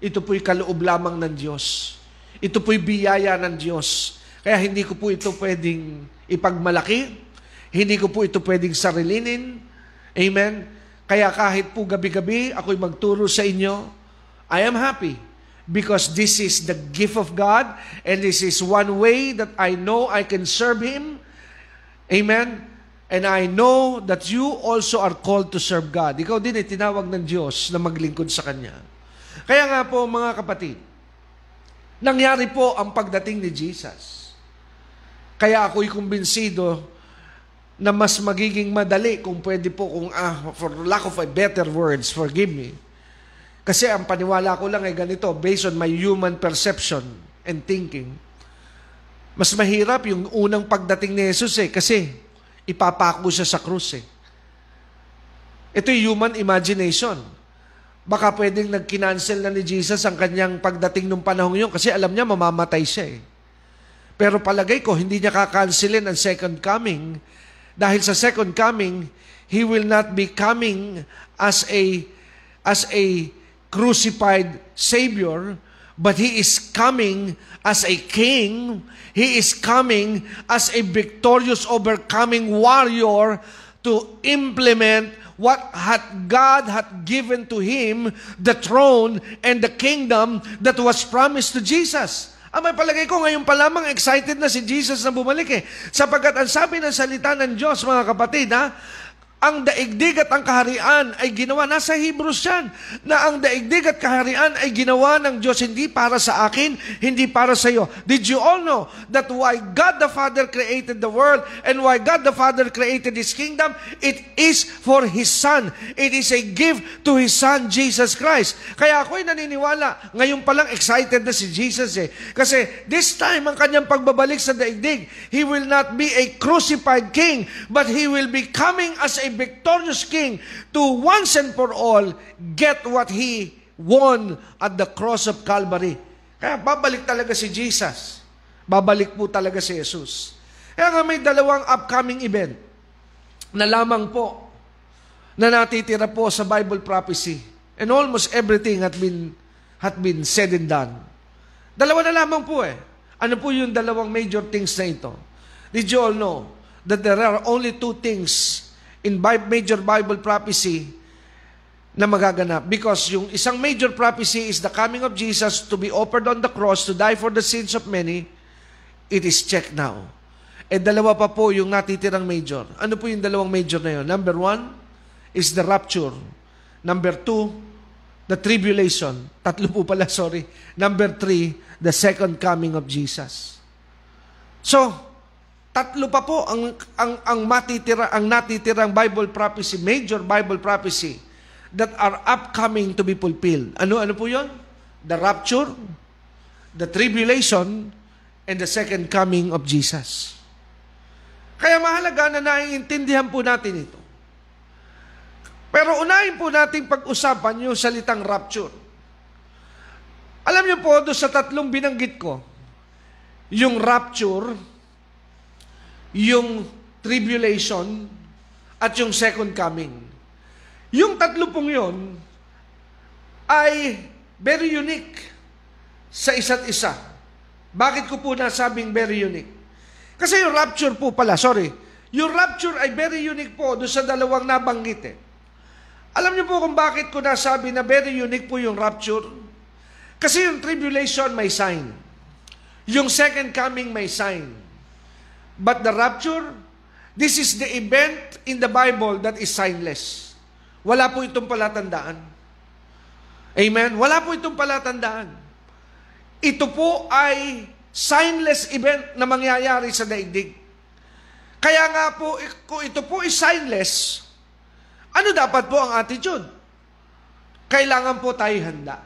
ito po'y kaloob lamang ng Diyos. Ito po'y biyaya ng Diyos. Kaya hindi ko po ito pwedeng ipagmalaki. Hindi ko po ito pwedeng sarilinin. Amen? Kaya kahit po gabi-gabi ako'y magturo sa inyo, I am happy because this is the gift of God and this is one way that I know I can serve Him. Amen? And I know that you also are called to serve God. Ikaw din ay tinawag ng Diyos na maglingkod sa Kanya. Kaya nga po mga kapatid, nangyari po ang pagdating ni Jesus. Kaya ako'y kumbinsido na mas magiging madali kung pwede po, kung for lack of a better words, forgive me. Kasi ang paniwala ko lang ay ganito, based on my human perception and thinking, mas mahirap yung unang pagdating ni Jesus eh, kasi ipapako siya sa krus eh. Ito yung human imagination. Baka pwedeng nag-cancel na ni Jesus ang kanyang pagdating nung panahong yun kasi alam niya mamamatay siya eh. Pero palagay ko, hindi niya kakansilin ang second coming dahil sa second coming, He will not be coming as a crucified Savior, but He is coming as a King. He is coming as a victorious, overcoming warrior to implement what God had given to Him, the throne and the kingdom that was promised to Jesus. May palagay ko, ngayon pa lamang excited na si Jesus na bumalik eh. Sapagkat ang sabi ng salita ng Diyos, mga kapatid, ang daigdig at ang kaharian ay ginawa, nasa Hebrews yan, na ang daigdig at kaharian ay ginawa ng Diyos, hindi para sa akin, hindi para sa iyo. Did you all know that why God the Father created the world and why God the Father created His kingdom? It is for His Son. It is a gift to His Son, Jesus Christ. Kaya ako'y naniniwala, ngayon palang excited na si Jesus eh. Kasi this time, ang kanyang pagbabalik sa daigdig, He will not be a crucified king, but He will be coming as a victorious king to once and for all get what He won at the cross of Calvary. Kaya babalik talaga si Jesus. Babalik po talaga si Jesus. Kaya nga may dalawang upcoming event na lamang po na natitira po sa Bible prophecy. And almost everything had been said and done. Dalawa na lamang po eh. Ano po yung dalawang major things na ito? Did you all know that there are only two things in major Bible prophecy na magaganap. Because yung isang major prophecy is the coming of Jesus to be offered on the cross to die for the sins of many. It is checked now. At dalawa pa po yung natitirang major. Ano po yung dalawang major na yun? Number one is the rapture. Number two, the tribulation. Tatlo po pala, sorry. Number three, the second coming of Jesus. So, tatlo pa po ang natitirang Bible prophecy, major Bible prophecy that are upcoming to be fulfilled. Ano po yun? The rapture, the tribulation, and the second coming of Jesus. Kaya mahalaga na naiintindihan po natin ito. Pero unahin po natin pag-usapan yung salitang rapture. Alam niyo po, doon sa tatlong binanggit ko, yung rapture, yung tribulation, at yung second coming. Yung tatlo pong yun ay very unique sa isa't isa. Bakit ko po nasabing very unique? Kasi yung rapture po pala, sorry, yung rapture ay very unique po doon sa dalawang nabanggit eh. Alam niyo po kung bakit ko nasabi na very unique po yung rapture? Kasi yung tribulation may sign. Yung second coming may sign. But the rapture, this is the event in the Bible that is signless. Wala po itong palatandaan. Amen? Wala po itong palatandaan. Ito po ay signless event na mangyayari sa daigdig. Kaya nga po, kung ito po is signless, ano dapat po ang attitude? Kailangan po tayo handa.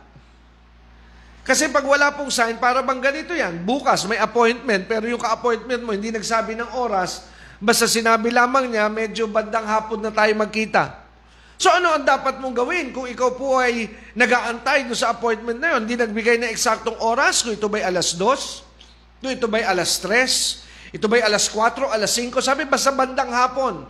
Kasi pag wala pong sign, para bang ganito yan, bukas may appointment, pero yung ka-appointment mo hindi nagsabi ng oras, basta sinabi lamang niya, medyo bandang hapon na tayo magkita. So ano ang dapat mong gawin kung ikaw po ay nag-aantay sa appointment na yun, hindi nagbigay na eksaktong oras, kung ito ba'y alas 2:00, kung ito ba'y alas 3:00, ito ba'y alas 4:00, alas 5:00, sabi basta bandang hapon.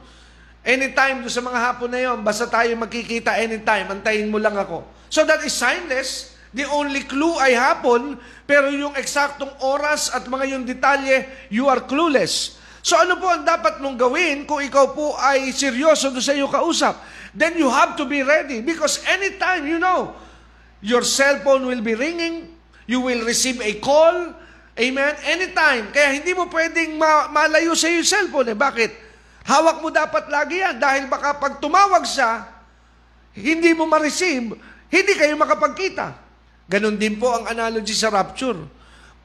Anytime doon sa mga hapon na yon, basta tayo magkikita anytime, antayin mo lang ako. So that is signless. The only clue ay hapon, pero yung eksaktong oras at mga yung detalye, you are clueless. So ano po ang dapat mong gawin kung ikaw po ay seryoso doon sa iyong kausap? Then you have to be ready because anytime, you know, your cell phone will be ringing, you will receive a call, amen, anytime. Kaya hindi mo pwedeng malayo sa iyong cell phone. Eh, bakit? Hawak mo dapat lagi yan dahil baka pag tumawag siya, hindi mo ma-receive, hindi kayo makapagkita. Ganon din po ang analogy sa rapture.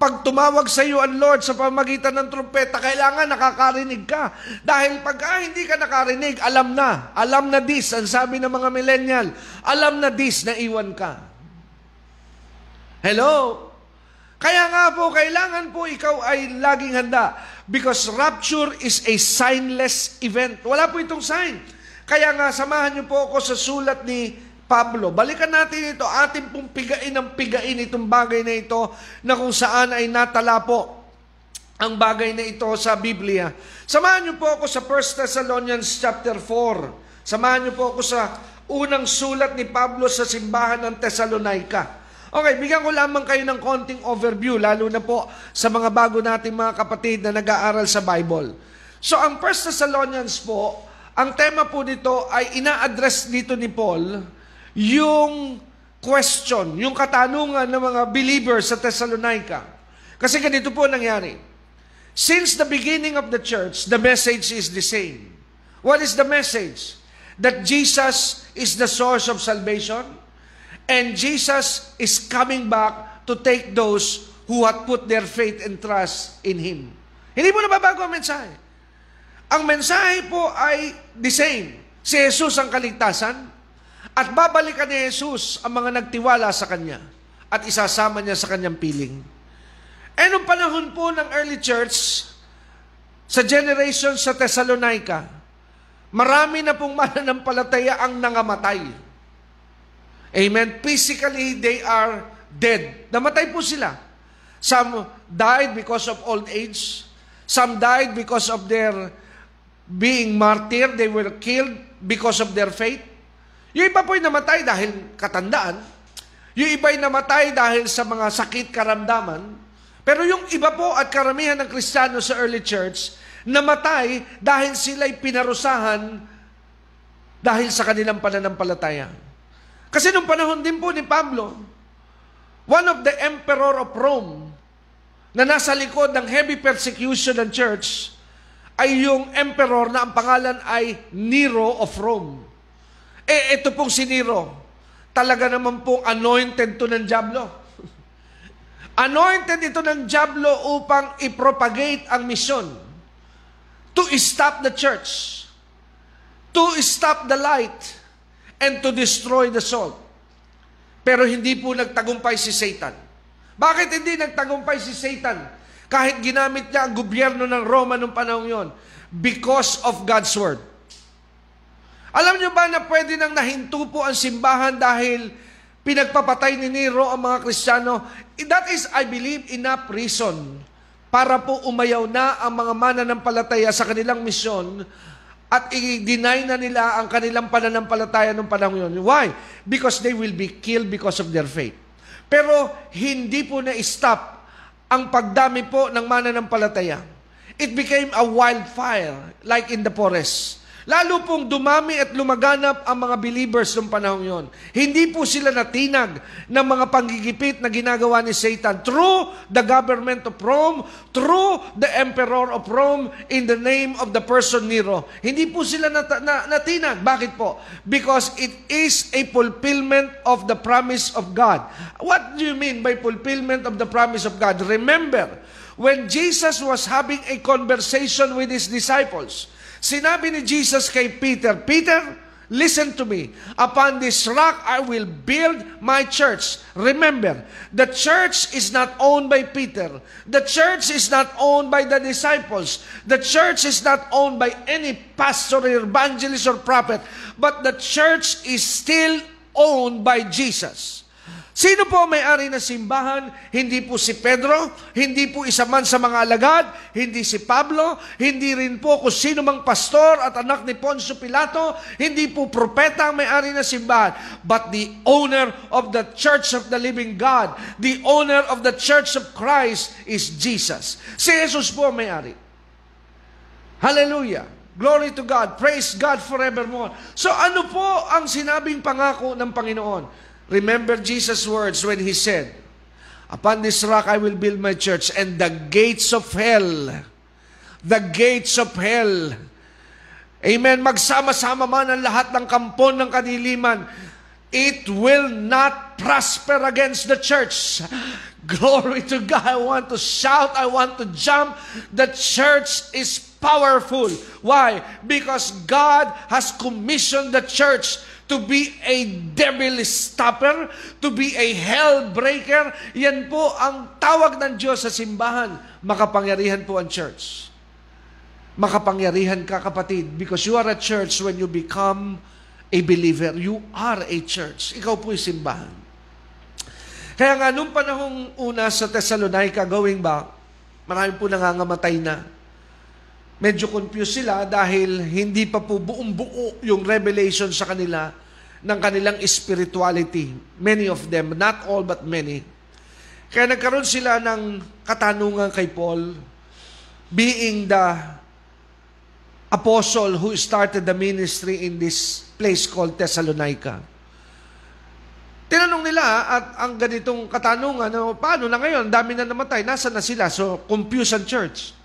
Pag tumawag sa iyo ang Lord sa pamagitan ng trumpeta, kailangan nakakarinig ka. Dahil pag hindi ka nakarinig, alam na this, ang sabi ng mga millennial, alam na this, naiwan ka. Hello? Kaya nga po, kailangan po ikaw ay laging handa because rapture is a signless event. Wala po itong sign. Kaya nga, samahan niyo po ako sa sulat ni Pablo. Balikan natin ito. Atin pong pigain itong bagay na ito na kung saan ay natala po ang bagay na ito sa Biblia. Samahan niyo po ako sa 1 Thessalonians chapter 4. Samahan niyo po ako sa unang sulat ni Pablo sa simbahan ng Thessalonica. Okay, bigyan ko lamang kayo ng konting overview, lalo na po sa mga bago nating mga kapatid na nag-aaral sa Bible. So, ang 1 Thessalonians po, ang tema po dito ay ina-address dito ni Paul yung question, yung katanungan ng mga believers sa Thessalonica. Kasi ganito po nangyari. Since the beginning of the church, the message is the same. What is the message? That Jesus is the source of salvation? And Jesus is coming back to take those who have put their faith and trust in Him. Hindi po nababago ang mensahe. Ang mensahe po ay the same. Si Jesus ang kaligtasan at babalikan ni Jesus ang mga nagtiwala sa Kanya at isasama Niya sa Kanyang piling. Eh, noong panahon po ng early church, sa generation sa Thessalonica, marami na pong mananampalataya ang nangamatay. Amen. Physically, they are dead. Namatay po sila. Some died because of old age. Some died because of their being martyred. They were killed because of their faith. Yung iba po'y namatay dahil katandaan. Yung iba'y namatay dahil sa mga sakit, karamdaman. Pero yung iba po at karamihan ng Kristiyano sa early church, namatay dahil sila'y pinarusahan dahil sa kanilang pananampalataya. Kasi nung panahon din po ni Pablo, one of the emperor of Rome na nasa likod ng heavy persecution ng church ay yung emperor na ang pangalan ay Nero of Rome. Eh, ito pong si Nero, talaga naman pong anointed to ng Diablo. Anointed ito ng Diablo upang i-propagate ang misyon. To stop the church. To stop the light. And to destroy the salt. Pero hindi po nagtagumpay si Satan. Bakit hindi nagtagumpay si Satan? Kahit ginamit niya ang gobyerno ng Roma noong panahon yon. Because of God's word. Alam nyo ba na pwede nang nahinto po ang simbahan dahil pinagpapatay ni Nero ang mga Kristiyano? That is, I believe, enough reason para po umayaw na ang mga mananampalataya sa kanilang misyon at i-deny na nila ang kanilang pananampalataya noong panahon yun. Why? Because they will be killed because of their faith. Pero hindi po na-stop ang pagdami po ng mananampalataya. It became a wildfire like in the forest. Lalo pong dumami at lumaganap ang mga believers noong panahon yon. Hindi po sila natinag ng mga panggigipit na ginagawa ni Satan through the government of Rome, through the emperor of Rome, in the name of the person Nero. Hindi po sila natinag. Bakit po? Because it is a fulfillment of the promise of God. What do you mean by fulfillment of the promise of God? Remember, when Jesus was having a conversation with his disciples, sinabi ni Jesus kay Peter, Peter, listen to me. Upon this rock, I will build my church. Remember, the church is not owned by Peter. The church is not owned by the disciples. The church is not owned by any pastor, or evangelist, or prophet. But the church is still owned by Jesus. Sino po may-ari na simbahan? Hindi po si Pedro, hindi po isa man sa mga alagad, hindi si Pablo, hindi rin po kung sino mang pastor at anak ni Poncio Pilato, hindi po propeta ang may-ari na simbahan. But the owner of the Church of the Living God, the owner of the Church of Christ is Jesus. Si Jesus po ang may-ari. Hallelujah! Glory to God! Praise God forevermore! So ano po ang sinabing pangako ng Panginoon? Remember Jesus' words when He said, upon this rock I will build my church, and the gates of hell, amen, magsama-sama man ang lahat ng kampon ng kadiliman, it will not prosper against the church. Glory to God. I want to shout. I want to jump. The church is powerful. Why? Because God has commissioned the church to be a devil stopper, to be a hell breaker. Yan po ang tawag ng Diyos sa simbahan. Makapangyarihan po ang church. Makapangyarihan ka, kapatid, because you are a church when you become a believer. You are a church. Ikaw po yung simbahan. Kaya nga, nung panahong una sa Thessalonica, going back, marami po nangangamatay na. Medyo confused sila dahil hindi pa po buong-buo yung revelation sa kanila ng kanilang spirituality. Many of them, not all but many. Kaya nagkaroon sila ng katanungan kay Paul, being the apostle who started the ministry in this place called Thessalonica. Tinanong nila at ang ganitong katanungan, paano na ngayon? Dami na namatay. Nasaan na sila? So, confused ang church.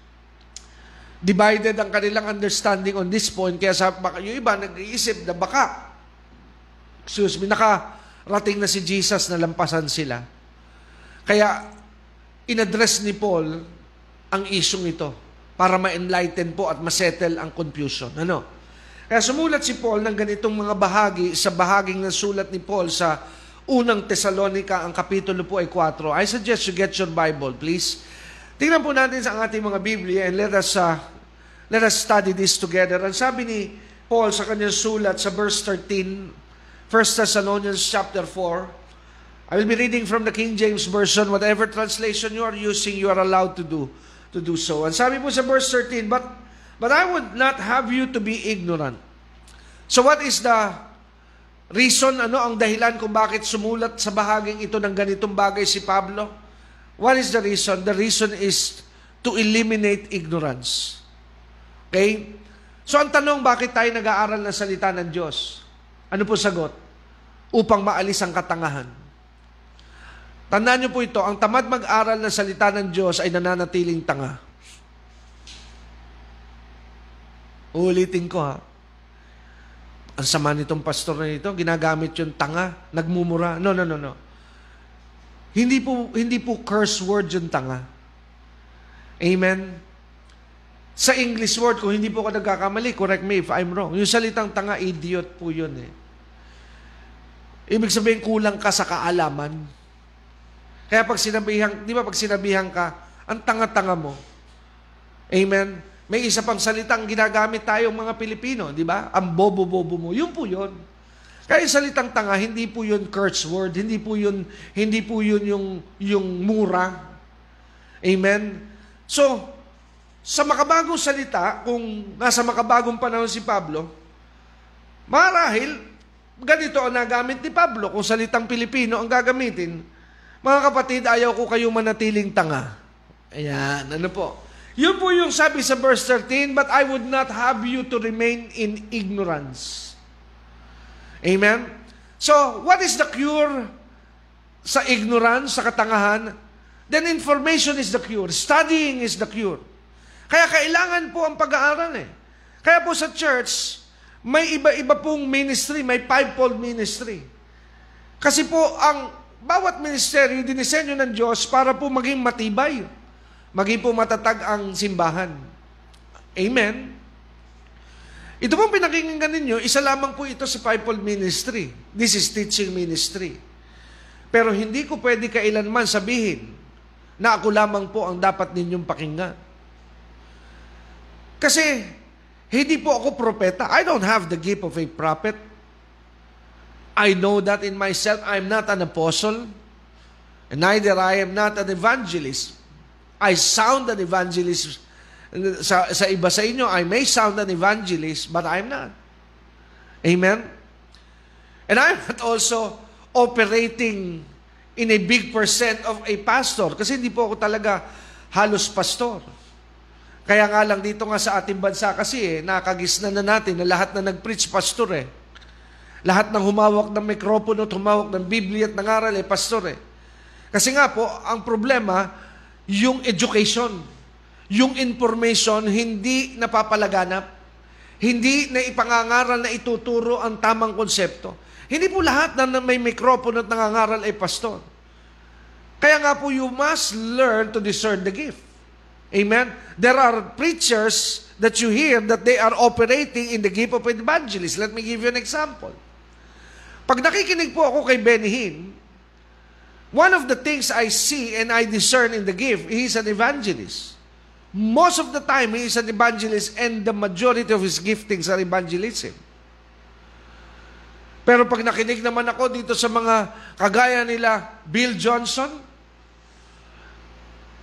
Divided ang kanilang understanding on this point. Kaya sa yung iba nag-iisip na baka, excuse me, nakarating na si Jesus na lampasan sila. Kaya in-address ni Paul ang isyong ito para ma-enlighten po at ma-settle ang confusion. Ano? Kaya sumulat si Paul ng ganitong mga bahagi sa bahaging nasulat ni Paul sa unang Thessalonica, ang kapitulo po ay 4. I suggest you get your Bible, please. Tingnan po natin sa ating mga Biblia and let us study this together. Ang sabi ni Paul sa kanyang sulat sa verse 13, 1 Thessalonians chapter 4. I will be reading from the King James Version. Whatever translation you are using, you are allowed to do so. Ang sabi po sa verse 13, but I would not have you to be ignorant. So what is the reason, ang dahilan kung bakit sumulat sa bahaging ito ng ganitong bagay si Pablo? What is the reason? The reason is to eliminate ignorance. Okay? So ang tanong, bakit tayo nag-aaral ng salita ng Diyos? Ano po sagot? Upang maalis ang katangahan. Tandaan niyo po ito, ang tamad mag-aral ng salita ng Diyos ay nananatiling tanga. Uulitin ko ha. Ang sama nitong pastor na ito, ginagamit yung tanga, nagmumura. No, no, no, no. Hindi po curse word yung tanga. Amen? Sa English word, kung hindi po ako nagkakamali, correct me if I'm wrong. Yung salitang tanga, idiot po yun eh. Ibig sabihin, kulang ka sa kaalaman. Kaya pag sinabihan ka, ang tanga-tanga mo. Amen? May isa pang salitang ginagamit tayong mga Pilipino, di ba? Ang bobo-bobo mo. Yun po yun. Kaya salitang tanga, hindi po yun curse word. Hindi po yun yung mura. Amen? So, sa makabagong salita, kung nasa makabagong panahon si Pablo, marahil ganito ang nagamit ni Pablo. Kung salitang Pilipino ang gagamitin, mga kapatid, ayaw ko kayong manatiling tanga. Ayan, ano po? Yun po yung sabi sa verse 13, but I would not have you to remain in ignorance. Amen? So, what is the cure sa ignorance, sa katangahan? Then information is the cure. Studying is the cure. Kaya kailangan po ang pag-aaral eh. Kaya po sa church, may iba-iba pong ministry, may five-fold ministry. Kasi po ang bawat ministeryo, dinisenyo ng Diyos para po maging matibay. Maging po matatag ang simbahan. Amen? Ito pong pinakinggan ninyo, isa lamang po ito sa fivefold ministry. This is teaching ministry. Pero hindi ko pwede kailanman sabihin na ako lamang po ang dapat ninyong pakinggan. Kasi, hindi po ako propeta. I don't have the gift of a prophet. I know that in myself, I am not an apostle, and neither I am not an evangelist. I sound an evangelist. Sa iba sa inyo, I may sound an evangelist, but I am not. Amen? And I am not also operating in a big percent of a pastor, kasi hindi po ako talaga halos pastor. Kaya nga lang dito nga sa ating bansa kasi, nakagisna na natin na lahat na nag-preach pastor eh. Lahat ng humawak ng mikropono at humawak ng Biblia at nangaral eh, pastor eh. Kasi nga po, ang problema, yung education, yung information, hindi napapalaganap, hindi na ipangangaral na ituturo ang tamang konsepto. Hindi po lahat na may mikropono at nangangaral ay pastor. Kaya nga po, you must learn to discern the gift. Amen? There are preachers that you hear that they are operating in the gift of evangelist. Let me give you an example. Pag nakikinig po ako kay Benny Hinn, one of the things I see and I discern in the gift, he is an evangelist. Most of the time, he is an evangelist and the majority of his giftings are evangelism. Pero pag nakinig naman ako dito sa mga kagaya nila, Bill Johnson,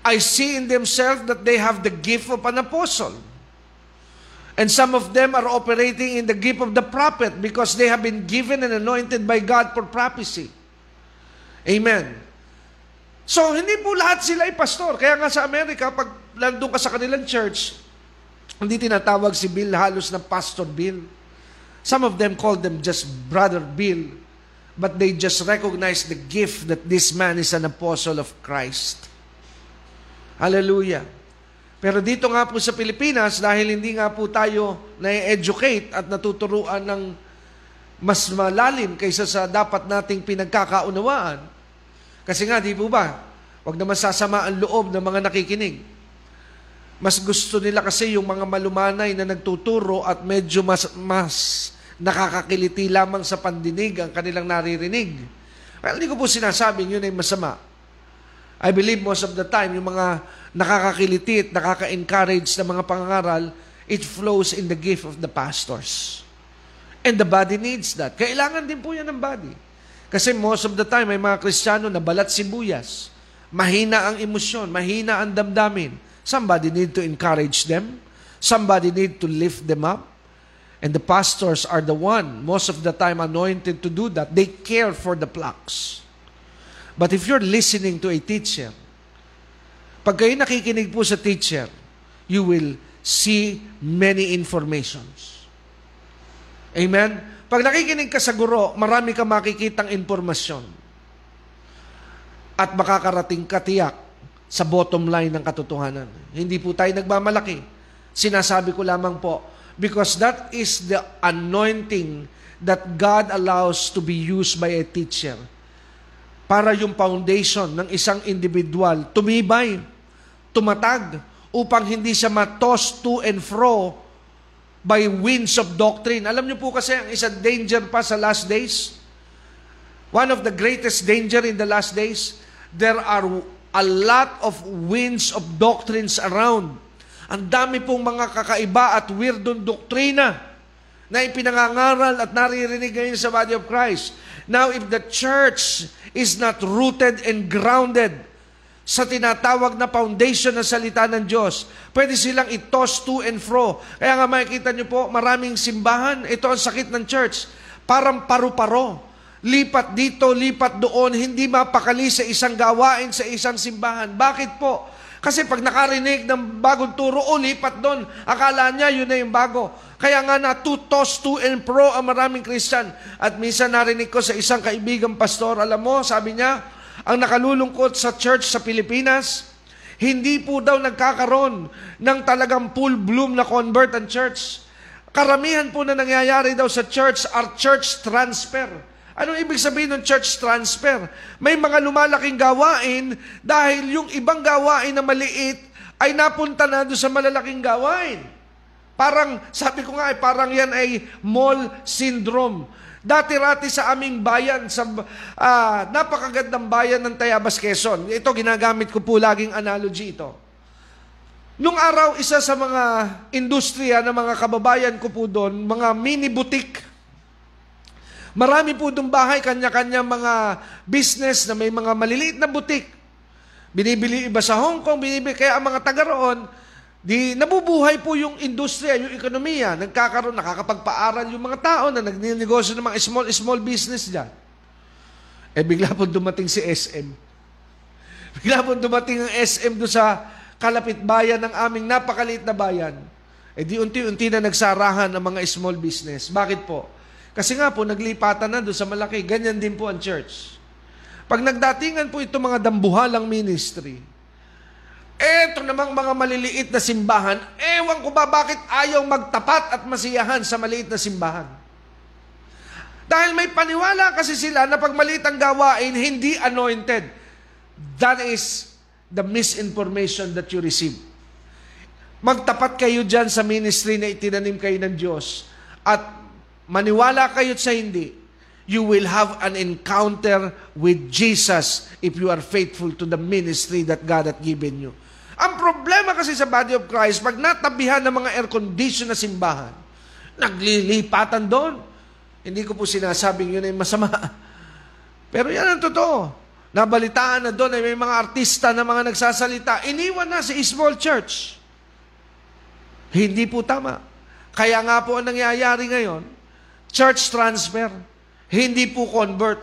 I see in themselves that they have the gift of an apostle. And some of them are operating in the gift of the prophet because they have been given and anointed by God for prophecy. Amen. So, hindi po lahat sila ay pastor. Kaya nga sa Amerika, pag nandun ka sa kanilang church, hindi tinatawag si Bill halos na Pastor Bill. Some of them call them just Brother Bill, but they just recognize the gift that this man is an apostle of Christ. Hallelujah. Pero dito nga po sa Pilipinas, dahil hindi nga po tayo na-educate at natuturuan ng mas malalim kaysa sa dapat nating pinagkakaunawaan. Kasi nga, di po ba, huwag naman sasama ang loob ng mga nakikinig. Mas gusto nila kasi yung mga malumanay na nagtuturo at medyo mas nakakakiliti lamang sa pandinig ang kanilang naririnig. Well, hindi ko po sinasabing yun ay masama. I believe most of the time, yung mga nakakakiliti at nakaka-encourage na mga pangaral, it flows in the gift of the pastors. And the body needs that. Kailangan din po yan ng body. Kasi most of the time, may mga Kristiyano na balat sibuyas. Mahina ang emosyon, mahina ang damdamin. Somebody need to encourage them. Somebody need to lift them up. And the pastors are the one, most of the time, anointed to do that. They care for the flocks. But if you're listening to a teacher, pag kayo nakikinig po sa teacher, you will see many informations. Amen? Pag nakikinig ka sa guro, marami ka makikitang informasyon. At makakarating ka tiyak sa bottom line ng katotohanan. Hindi po tayo nagmamalaki. Sinasabi ko lamang po, because that is the anointing that God allows to be used by a teacher para yung foundation ng isang individual tumibay, tumatag, upang hindi siya matossed to and fro by winds of doctrine. Alam niyo po kasi ang isang danger pa sa last days, one of the greatest danger in the last days, there are a lot of winds of doctrines around. Ang dami pong mga kakaiba at weirdong doktrina na ipinangangaral at naririnig ngayon sa body of Christ. Now, if the church is not rooted and grounded sa tinatawag na foundation ng salita ng Diyos, pwede silang i-toss to and fro. Kaya nga makikita nyo po, maraming simbahan. Ito ang sakit ng church. Parang paru-paro. Lipat dito, lipat doon. Hindi mapakali sa isang gawain, sa isang simbahan. Bakit po? Kasi pag nakarinig ng bagong turo, o lipat doon, akala niya yun na yung bago. Kaya nga na toss to and fro ang maraming Christian. At minsan narinig ko sa isang kaibigang pastor, alam mo, sabi niya, ang nakalulungkot sa church sa Pilipinas, hindi po daw nagkakaroon ng talagang full bloom na convert ang church. Karamihan po na nangyayari daw sa church are church transfer. Anong ibig sabihin ng church transfer? May mga lumalaking gawain dahil yung ibang gawain na maliit ay napunta na doon sa malalaking gawain. Parang, sabi ko nga, parang yan ay mall syndrome. Dati-rati sa aming bayan, sa napakagandang bayan ng Tayabas, Quezon. Ito, ginagamit ko po laging analogy ito. Nung araw, isa sa mga industriya ng mga kababayan ko po doon, mga mini boutique. Marami po doon bahay, kanya-kanya mga business na may mga maliliit na butik. Binibili iba sa Hong Kong, binibili. Kaya ang mga taga roon, di nabubuhay po yung industriya, yung ekonomiya. Nagkakaroon, nakakapagpaaral yung mga tao na nagninegosyo ng mga small business dyan. Eh bigla po dumating si SM. Bigla po dumating ang SM doon sa kalapit bayan ng aming napakaliit na bayan. Eh di unti-unti na nagsarahan ang mga small business. Bakit po? Kasi nga po, naglipatan na doon sa malaki. Ganyan din po ang church. Pag nagdatingan po itong mga dambuhalang ministry, eto namang mga maliliit na simbahan, ewan ko ba bakit ayaw magtapat at masiyahan sa maliit na simbahan. Dahil may paniwala kasi sila na pag maliit ang gawain, hindi anointed. That is the misinformation that you receive. Magtapat kayo dyan sa ministry na itinanim kayo ng Diyos at maniwala kayo sa hindi, you will have an encounter with Jesus if you are faithful to the ministry that God had given you. Ang problema kasi sa body of Christ, pag natabihan ng mga air-conditioned na simbahan, naglilipatan doon. Hindi ko po sinasabing yun ay masama. Pero yan ang totoo. Nabalitaan na doon ay may mga artista na mga nagsasalita, iniwan na si small church. Hindi po tama. Kaya nga po ang nangyayari ngayon, church transfer, hindi po convert.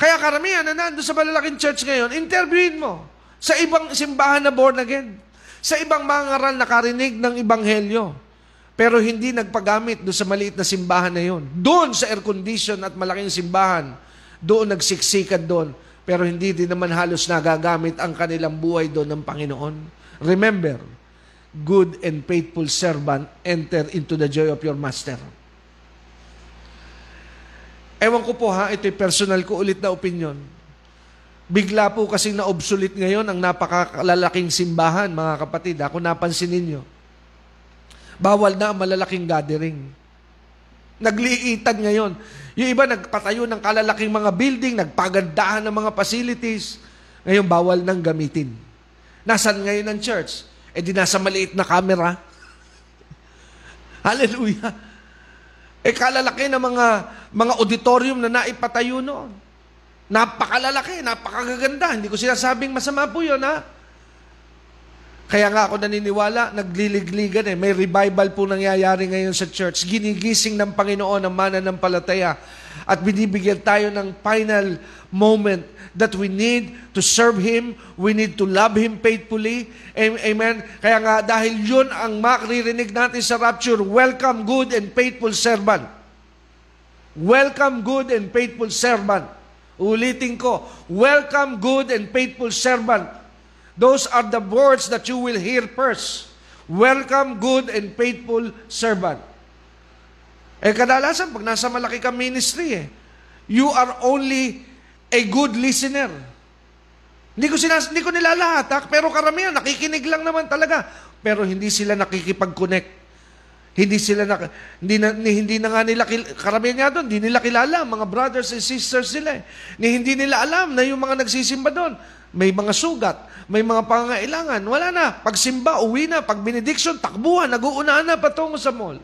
Kaya karamihan na nandun sa malalaking church ngayon, interviewin mo sa ibang simbahan na born again, sa ibang mangaral na karinig ng ebanghelyo, pero hindi nagpagamit doon sa maliit na simbahan na yun. Doon sa air condition at malaking simbahan, doon nagsiksikan doon, pero hindi din naman halos nagagamit ang kanilang buhay doon ng Panginoon. Remember, good and faithful servant, enter into the joy of your master. Ewan ko po ha, ito'y personal ko ulit na opinion. Bigla po kasi na-obsolete ngayon ang napakalalaking simbahan, mga kapatid. Kung napansin ninyo, bawal na ang malalaking gathering. Nagliitan ngayon. Yung iba nagpatayo ng kalalaking mga building, nagpagandahan ng mga facilities. Ngayon, bawal nang gamitin. Nasaan ngayon ang church? Eh di nasa maliit na camera. Hallelujah! Eh, kalalaki ng mga auditorium na naipatayo noon. Napakalalaki, napakagaganda. Hindi ko sinasabing masama po yun, ha? Kaya nga ako naniniwala, nagligligan eh. May revival po nangyayari ngayon sa church. Ginigising ng Panginoon ang mananampalataya. at binibigyan tayo ng final moment that we need to serve Him, we need to love Him faithfully. Amen? Kaya nga, dahil yun ang makririnig natin sa rapture, welcome good and faithful servant. Welcome good and faithful servant. Ulitin ko, welcome good and faithful servant. Those are the words that you will hear first. Welcome good and faithful servant. Eh kadalasan, pag nasa malaki ka ministry, you are only a good listener. Hindi ko nilalahatak, pero karamihan, nakikinig lang naman talaga. Pero hindi sila nakikipag-connect. Karamihan nga doon, hindi nila kilala, mga brothers and sisters nila. Hindi nila alam na yung mga nagsisimba doon, may mga sugat, may mga pangangailangan, wala na. Pagsimba, uwi na. Pag benediction, takbuhan, nag-uunaan na patungo sa mall.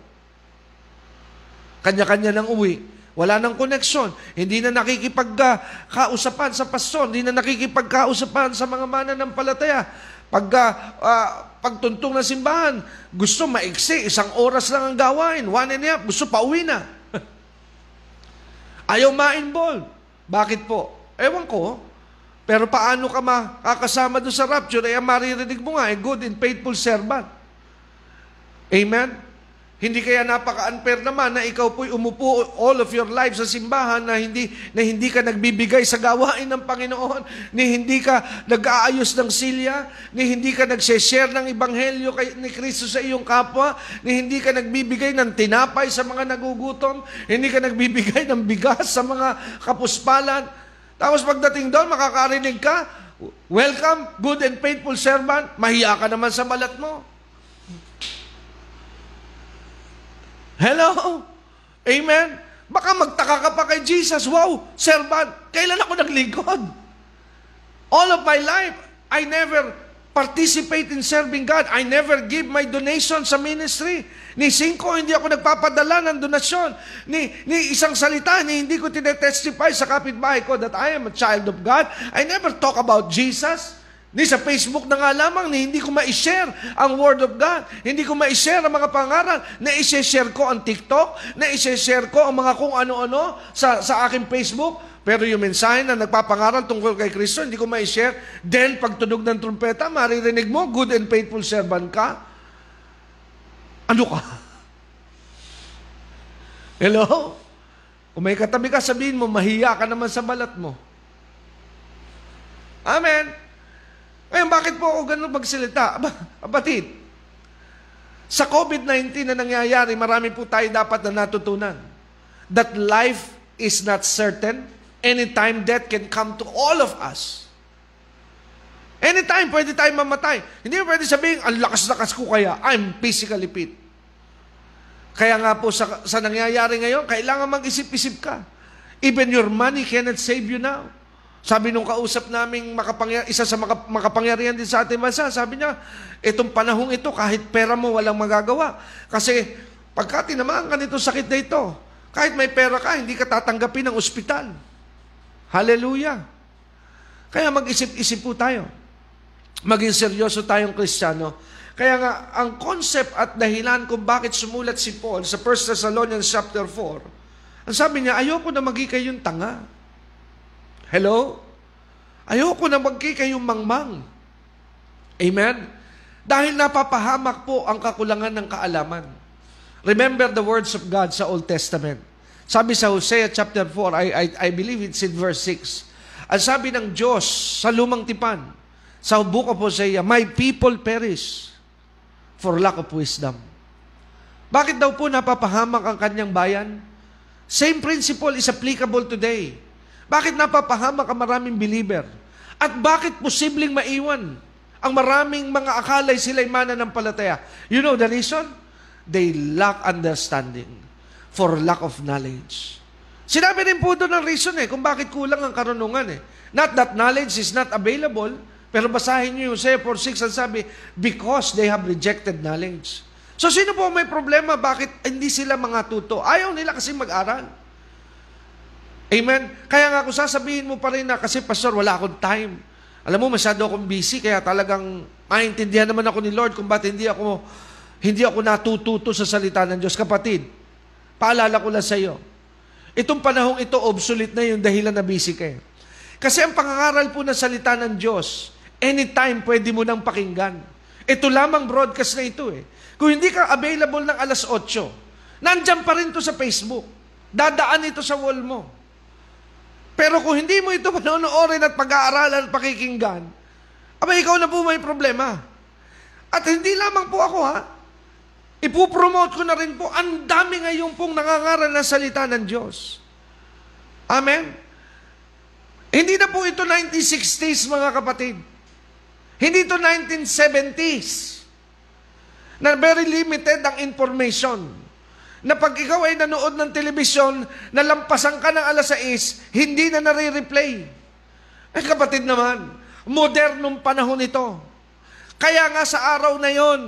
Kanya-kanya nang uwi. Wala nang koneksyon. Hindi na nakikipagkausapan sa pastor. Hindi na nakikipagkausapan sa mga mananampalataya. Pagtuntong na simbahan, gusto maiksi, isang oras lang ang gawain. 1 and a half, gusto pauwi na. Ayaw ma-involve. Bakit po? Ewan ko. Pero paano ka makakasama doon sa rapture? Ay, maririnig mo nga, good and faithful servant. Amen? Hindi kaya napaka-unfair naman na ikaw po'y umupo all of your life sa simbahan na hindi ka nagbibigay sa gawain ng Panginoon, ni hindi ka nag-aayos ng silya, ni hindi ka nag-share ng ebanghelyo ni Kristo sa iyong kapwa, ni hindi ka nagbibigay ng tinapay sa mga nagugutom, hindi ka nagbibigay ng bigas sa mga kapuspalan. Tapos pagdating doon, makakarinig ka, welcome, good and faithful servant, mahiya ka naman sa balat mo. Hello? Amen? Baka magtaka ka pa kay Jesus, wow, servant, kailan ako naglingkod? All of my life, I never participate in serving God. I never give my donation sa ministry. Ni 5, hindi ako nagpapadala ng donasyon. Ni isang salita, hindi ko tinetestify sa kapitbahay ko that I am a child of God. I never talk about Jesus. Ni sa Facebook na nga lamang, hindi ko ma-share ang Word of God. Hindi ko ma-share ang mga pangaral. Na-share ko ang TikTok. Na-share ko ang mga kung ano-ano sa aking Facebook. Pero yung mensahe na nagpapangaral tungkol kay Kristo, hindi ko ma-share. Then, pag tunog ng trumpeta, maririnig mo, good and faithful servant ka. Ano ka? Hello? Kung may katabi ka, sabihin mo, mahiya ka naman sa balat mo. Amen? Ngayon, bakit po ako ganun magsalita? Abatid, sa COVID-19 na nangyayari, marami po tayo dapat na natutunan. That life is not certain. Anytime death can come to all of us. Anytime, pwede tayo mamatay. Hindi mo pwede sabihin, ang lakas-lakas ko kaya, I'm physically fit. Kaya nga po sa nangyayari ngayon, kailangan mag-isip-isip ka. Even your money cannot save you now. Sabi nung kausap naming isa sa makapangyarihan din sa ating bansa, sabi niya, itong panahong ito, kahit pera mo, walang magagawa. Kasi pagka tinamaan ka nitong sakit na ito, kahit may pera ka, hindi ka tatanggapin ng ospital. Hallelujah! Kaya mag-isip-isip po tayo. Maging seryoso tayong Kristiyano. Kaya nga, ang concept at dahilan kung bakit sumulat si Paul sa 1 Thessalonians chapter 4, ang sabi niya, ayoko na magigay yung tanga. Hello? Ayoko na magki kayong mangmang. Amen? Dahil napapahamak po ang kakulangan ng kaalaman. Remember the words of God sa Old Testament. Sabi sa Hosea chapter 4, I believe it's in verse 6. Ang sabi ng Diyos sa lumang tipan, sa book of Hosea, my people perish for lack of wisdom. Bakit daw po napapahamak ang kanyang bayan? Same principle is applicable today. Bakit napapahamak ang maraming believer? At bakit posibleng maiwan ang maraming mga akalay sila'y mananampalataya? You know the reason? They lack understanding for lack of knowledge. Sinabi rin po doon ang reason kung bakit kulang ang karunungan. Not that knowledge is not available, pero basahin nyo yung Hosea 4:6 ang sabi, because they have rejected knowledge. So sino po may problema? Bakit hindi sila mga tuto? Ayaw nila kasi mag-aral. Amen? Kaya nga kung sasabihin mo pa rin na, kasi pastor, wala akong time. Alam mo, masyado akong busy, kaya talagang maintindihan naman ako ni Lord kung ba't hindi ako natututo sa salita ng Diyos. Kapatid, paalala ko lang sa iyo, Itong panahong ito, obsolete na yung dahilan na busy kayo. Kasi ang pangangaral po ng salita ng Diyos, anytime pwede mo nang pakinggan. Ito lamang broadcast na ito eh. Kung hindi ka available ng alas 8, nandyan pa rin to sa Facebook. Dadaan ito sa wall mo. Pero kung hindi mo ito panonoorin at pag-aaralan at pakikinggan, abay ikaw na po may problema. At hindi lamang po ako ha, ipupromote ko na rin po, ang dami ngayon pong nangangaral ng salita ng Diyos. Amen? Hindi na po ito 1960s, mga kapatid. Hindi ito 1970s. Na very limited ang information. Na pag ikaw ay nanood ng telebisyon, nalampasan ka ng alas 6, hindi na nare-replay. Eh kapatid naman, modernong panahon ito. Kaya nga sa araw na yon,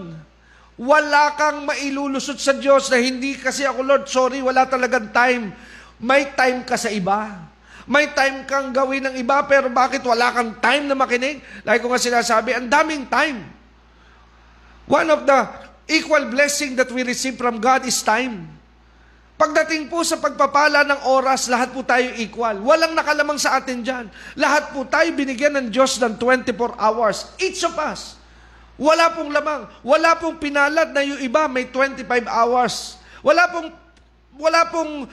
wala kang mailulusot sa Diyos na hindi kasi ako, Lord, sorry, wala talagang time. May time ka sa iba. May time kang gawin ng iba, pero bakit wala kang time na makinig? Lagi ko nga sinasabi, ang daming time. One of the equal blessing that we receive from God is time. Pagdating po sa pagpapala ng oras, lahat po tayo equal. Walang nakalamang sa atin dyan. Lahat po tayo binigyan ng Diyos ng 24 hours. Each of us. Wala pong lamang, wala pong pinalad na yung iba may 25 hours. Wala pong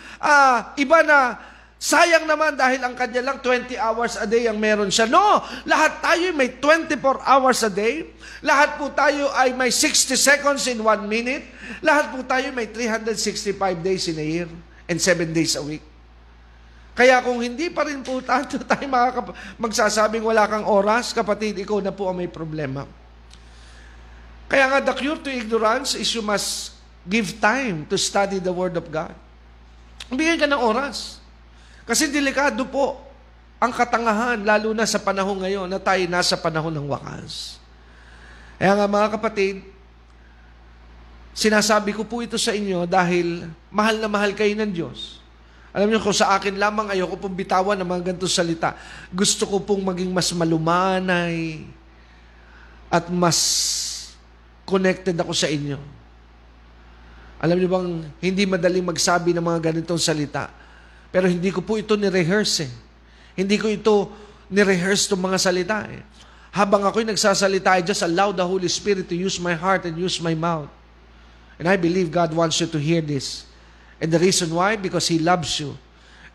iba na sayang naman dahil ang kanya lang 20 hours a day ang meron siya. No, lahat tayo may 24 hours a day. Lahat po tayo ay may 60 seconds in 1 minute. Lahat po tayo may 365 days in a year and 7 days a week. Kaya kung hindi pa rin po tayo magsasabing wala kang oras, kapatid, ikaw na po ang may problema. Kaya nga, the cure to ignorance is you must give time to study the Word of God. Bigyan ka ng oras. Kasi delikado po ang katangahan, lalo na sa panahon ngayon na tayo nasa panahon ng wakas. Kaya nga mga kapatid, sinasabi ko po ito sa inyo dahil mahal na mahal kayo ng Diyos. Alam niyo, kung sa akin lamang, ayoko pong bitawan ng mga ganitong salita. Gusto ko pong maging mas malumanay at mas connected ako sa inyo. Alam niyo bang, hindi madaling magsabi ng mga ganitong salita. Pero hindi ko po ito ni-rehearse eh. Hindi ko ito ni-rehearse itong mga salita eh. Habang ako'y nagsasalita, I just allow the Holy Spirit to use my heart and use my mouth. And I believe God wants you to hear this. And the reason why? Because He loves you.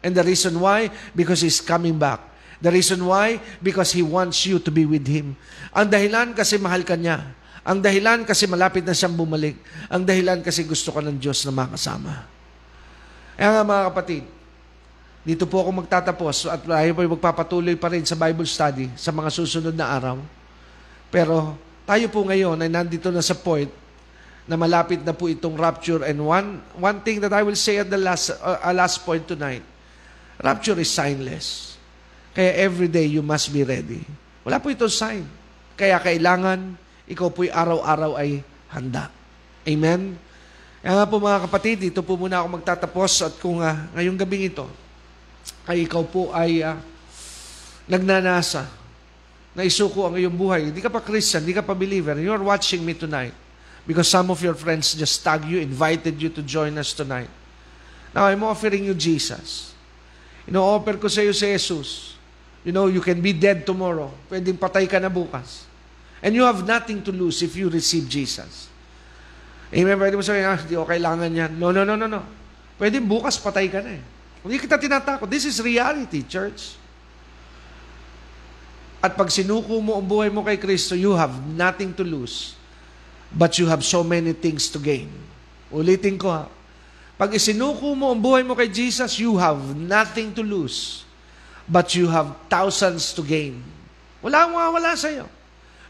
And the reason why? Because He's coming back. The reason why? Because He wants you to be with Him. Ang dahilan kasi mahal ka niya. Ang dahilan kasi malapit na siyang bumalik. Ang dahilan kasi gusto ka ng Diyos na makasama. Kaya nga mga kapatid, dito po ako magtatapos at tayo po magpapatuloy pa rin sa Bible study sa mga susunod na araw. Pero tayo po ngayon ay nandito na sa point na malapit na po itong rapture. And one thing that I will say at the last point tonight, rapture is signless. Kaya every day you must be ready. Wala po itong sign. Kaya kailangan ikaw po'y araw-araw ay handa. Amen? Kaya nga po mga kapatid, dito po muna ako magtatapos at kung ngayong gabing ito, ay ikaw po ay nagnanasa, naisuko ang iyong buhay. Hindi ka pa Christian, hindi ka pa believer, you are watching me tonight because some of your friends just tagged you, invited you to join us tonight. Now, I'm offering you Jesus. Ino-offer ko sa iyo si Jesus. You know, you can be dead tomorrow. Pwedeng patay ka na bukas. And you have nothing to lose if you receive Jesus. Amen? Pwede mo sabihin, hindi ko kailangan yan. No. Pwede bukas, patay ka na eh. Hindi kita tinatakot. This is reality, church. At pag sinuko mo ang buhay mo kay Kristo, you have nothing to lose, but you have so many things to gain. Ulitin ko ha. Pag isinuko mo ang buhay mo kay Jesus, you have nothing to lose, but you have thousands to gain. Wala mo wala sa'yo.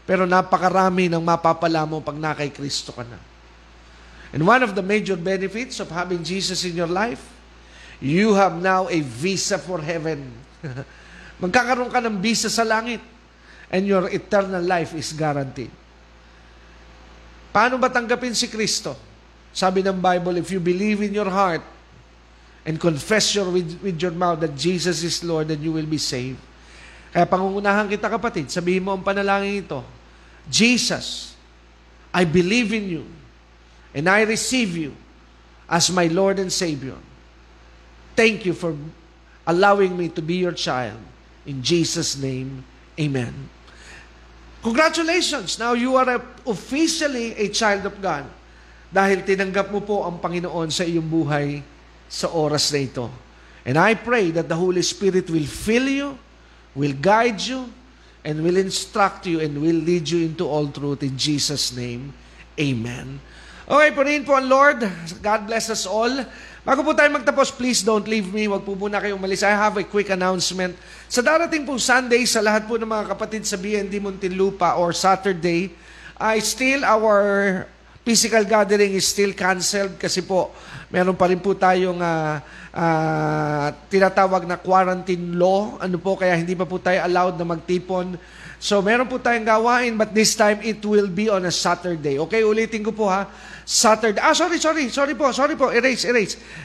Pero napakarami ng mapapala mo pag na kay Kristo ka na. And one of the major benefits of having Jesus in your life, you have now a visa for heaven. Magkakaroon ka ng visa sa langit. And your eternal life is guaranteed. Paano ba tanggapin si Kristo? Sabi ng Bible, if you believe in your heart and confess with your mouth that Jesus is Lord, then you will be saved. Kaya pangungunahan kita kapatid, sabihin mo ang panalangin ito. Jesus, I believe in you and I receive you as my Lord and Savior. thank you for allowing me to be your child. In Jesus' name, amen. Congratulations! Now you are officially a child of God dahil tinanggap mo po ang Panginoon sa iyong buhay sa oras na ito. And I pray that the Holy Spirit will fill you, will guide you, and will instruct you and will lead you into all truth in Jesus' name. Amen. Okay, purihin po ang Lord. God bless us all. Bago po tayo magtapos, please don't leave me. Huwag po muna kayong umalis. I have a quick announcement. Sa darating pong Sunday, sa lahat po ng mga kapatid sa BND Muntinlupa or Saturday, still our physical gathering is still canceled kasi po meron pa rin po tayong tinatawag na quarantine law. Ano po, kaya hindi pa po tayo allowed na magtipon. So meron po tayong gawain but this time it will be on a Saturday. Okay, ulitin ko po ha. Saturday. Sorry po. Erase.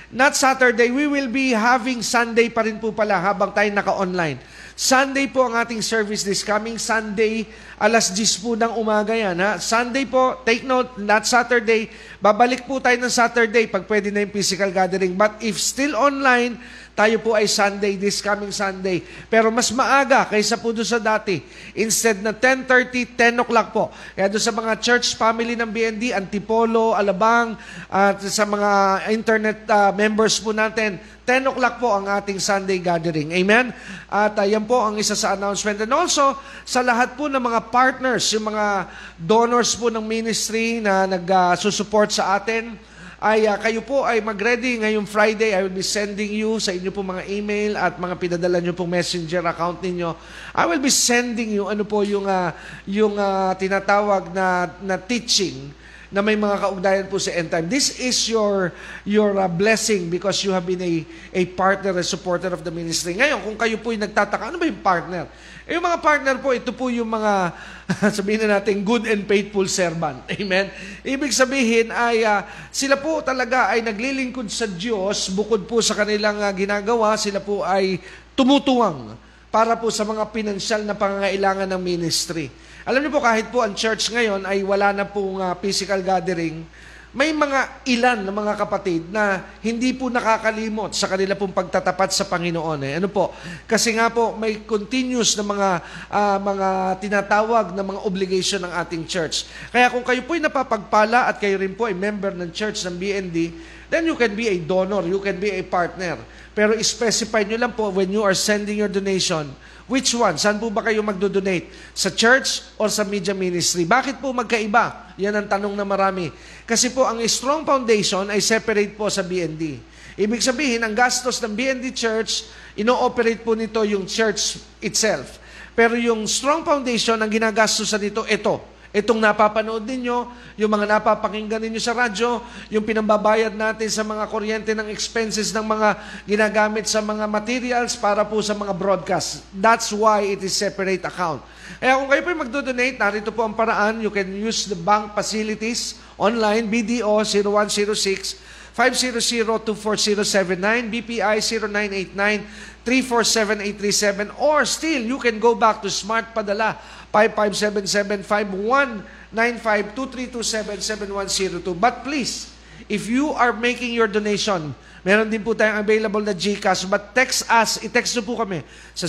Not Saturday. We will be having Sunday pa rin po pala habang tayo naka-online. Sunday po ang ating service this coming Sunday, alas 10 po ng umaga yan. Ha? Sunday po, take note, not Saturday. Babalik po tayo ng Saturday pag pwede na yung physical gathering. But if still online, tayo po ay Sunday, this coming Sunday. Pero mas maaga kaysa po doon sa dati. Instead na 10:30, 10 o'clock po. Kaya doon sa mga church family ng BND, Antipolo, Alabang, at sa mga internet members po natin, 10 o'clock po ang ating Sunday gathering. Amen? At yan po ang isa sa announcement. And also, sa lahat po ng mga partners, yung mga donors po ng ministry na nagsusupport sa atin, ay kayo po ay mag-ready. Ngayong Friday, I will be sending you sa inyo po mga email at mga pinadala nyo pong messenger account ninyo. I will be sending you ano po yung tinatawag na teaching na may mga kaugnayan po sa end time. This is your blessing because you have been a partner, a supporter of the ministry. Ngayon, kung kayo po yung nagtataka, ano ba yung partner? Yung mga partner po, ito po yung mga, sabihin na natin, good and faithful servant. Amen? Ibig sabihin ay sila po talaga ay naglilingkod sa Diyos bukod po sa kanilang ginagawa, sila po ay tumutuwang para po sa mga pinansyal na pangangailangan ng ministry. Alam niyo po, kahit po ang church ngayon ay wala na pong physical gathering, may mga ilan na mga kapatid na hindi po nakakalimot sa kanila pong pagtatapat sa Panginoon. Eh. Ano po? Kasi nga po, may continuous na mga tinatawag na mga obligation ng ating church. Kaya kung kayo po'y napapagpala at kayo rin po ay member ng church ng BND, then you can be a donor, you can be a partner. Pero specify nyo lang po when you are sending your donation, which one? Saan po ba kayo magdodonate? Sa church or sa media ministry? Bakit po magkaiba? Yan ang tanong na marami. Kasi po ang Strong Foundation ay separate po sa BND. Ibig sabihin, ang gastos ng BND Church, ino-operate po nito yung church itself. Pero yung Strong Foundation, ang ginagastosan nito, ito. Itong napapanood ninyo, yung mga napapakinggan ninyo sa radyo, yung pinambabayad natin sa mga kuryente ng expenses ng mga ginagamit sa mga materials para po sa mga broadcast. That's why it is separate account. Kaya kung kayo po magdodonate, narito po ang paraan. You can use the bank facilities online, BDO 0106-500-24079, BPI 0989-347837, or still, you can go back to Smart Padala 5577-5195-2327-7102. But please, if you are making your donation, meron din po tayong available na GCash, but text us, i-text nyo po kami sa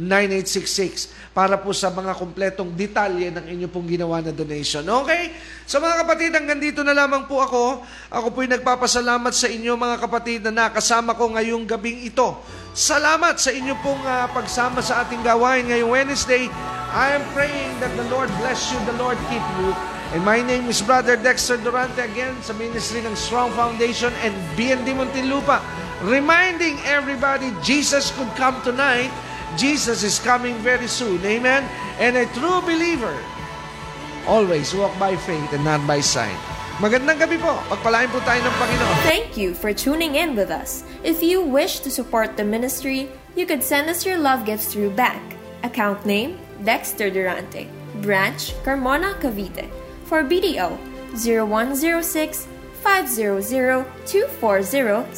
0922-820-9866 para po sa mga kompletong detalye ng inyo pong ginawa na donation. Okay? So mga kapatid, hanggang dito na lamang po ako. Ako po'y nagpapasalamat sa inyo mga kapatid na nakasama ko ngayong gabing ito. Salamat sa inyo pong pagsama sa ating gawain ngayong Wednesday. I am praying that the Lord bless you, the Lord keep you. And my name is Brother Dexter Durante again sa ministry ng Strong Foundation and BND Muntinlupa. Reminding everybody, Jesus could come tonight. Jesus is coming very soon. Amen? And a true believer always walk by faith and not by sight. Magandang gabi po. Pagpalain po tayo ng Panginoon. Thank you for tuning in with us. If you wish to support the ministry, you could send us your love gifts through bank. Account name, Dexter Durante. Branch, Carmona Cavite. For BDO, 0106-500-24079.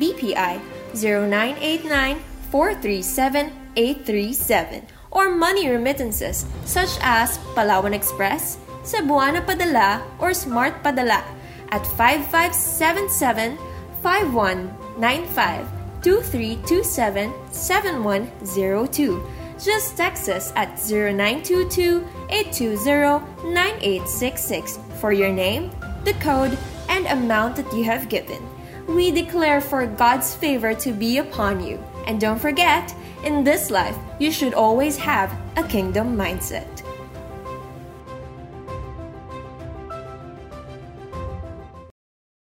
BPI, 0989-437-837. Or money remittances such as Palawan Express, Cebuana Padala or Smart Padala at 5577 5195-2327-7102. Just text us at 0922-820-9866 for your name, the code, and amount that you have given. We declare for God's favor to be upon you. And don't forget, in this life, you should always have a kingdom mindset.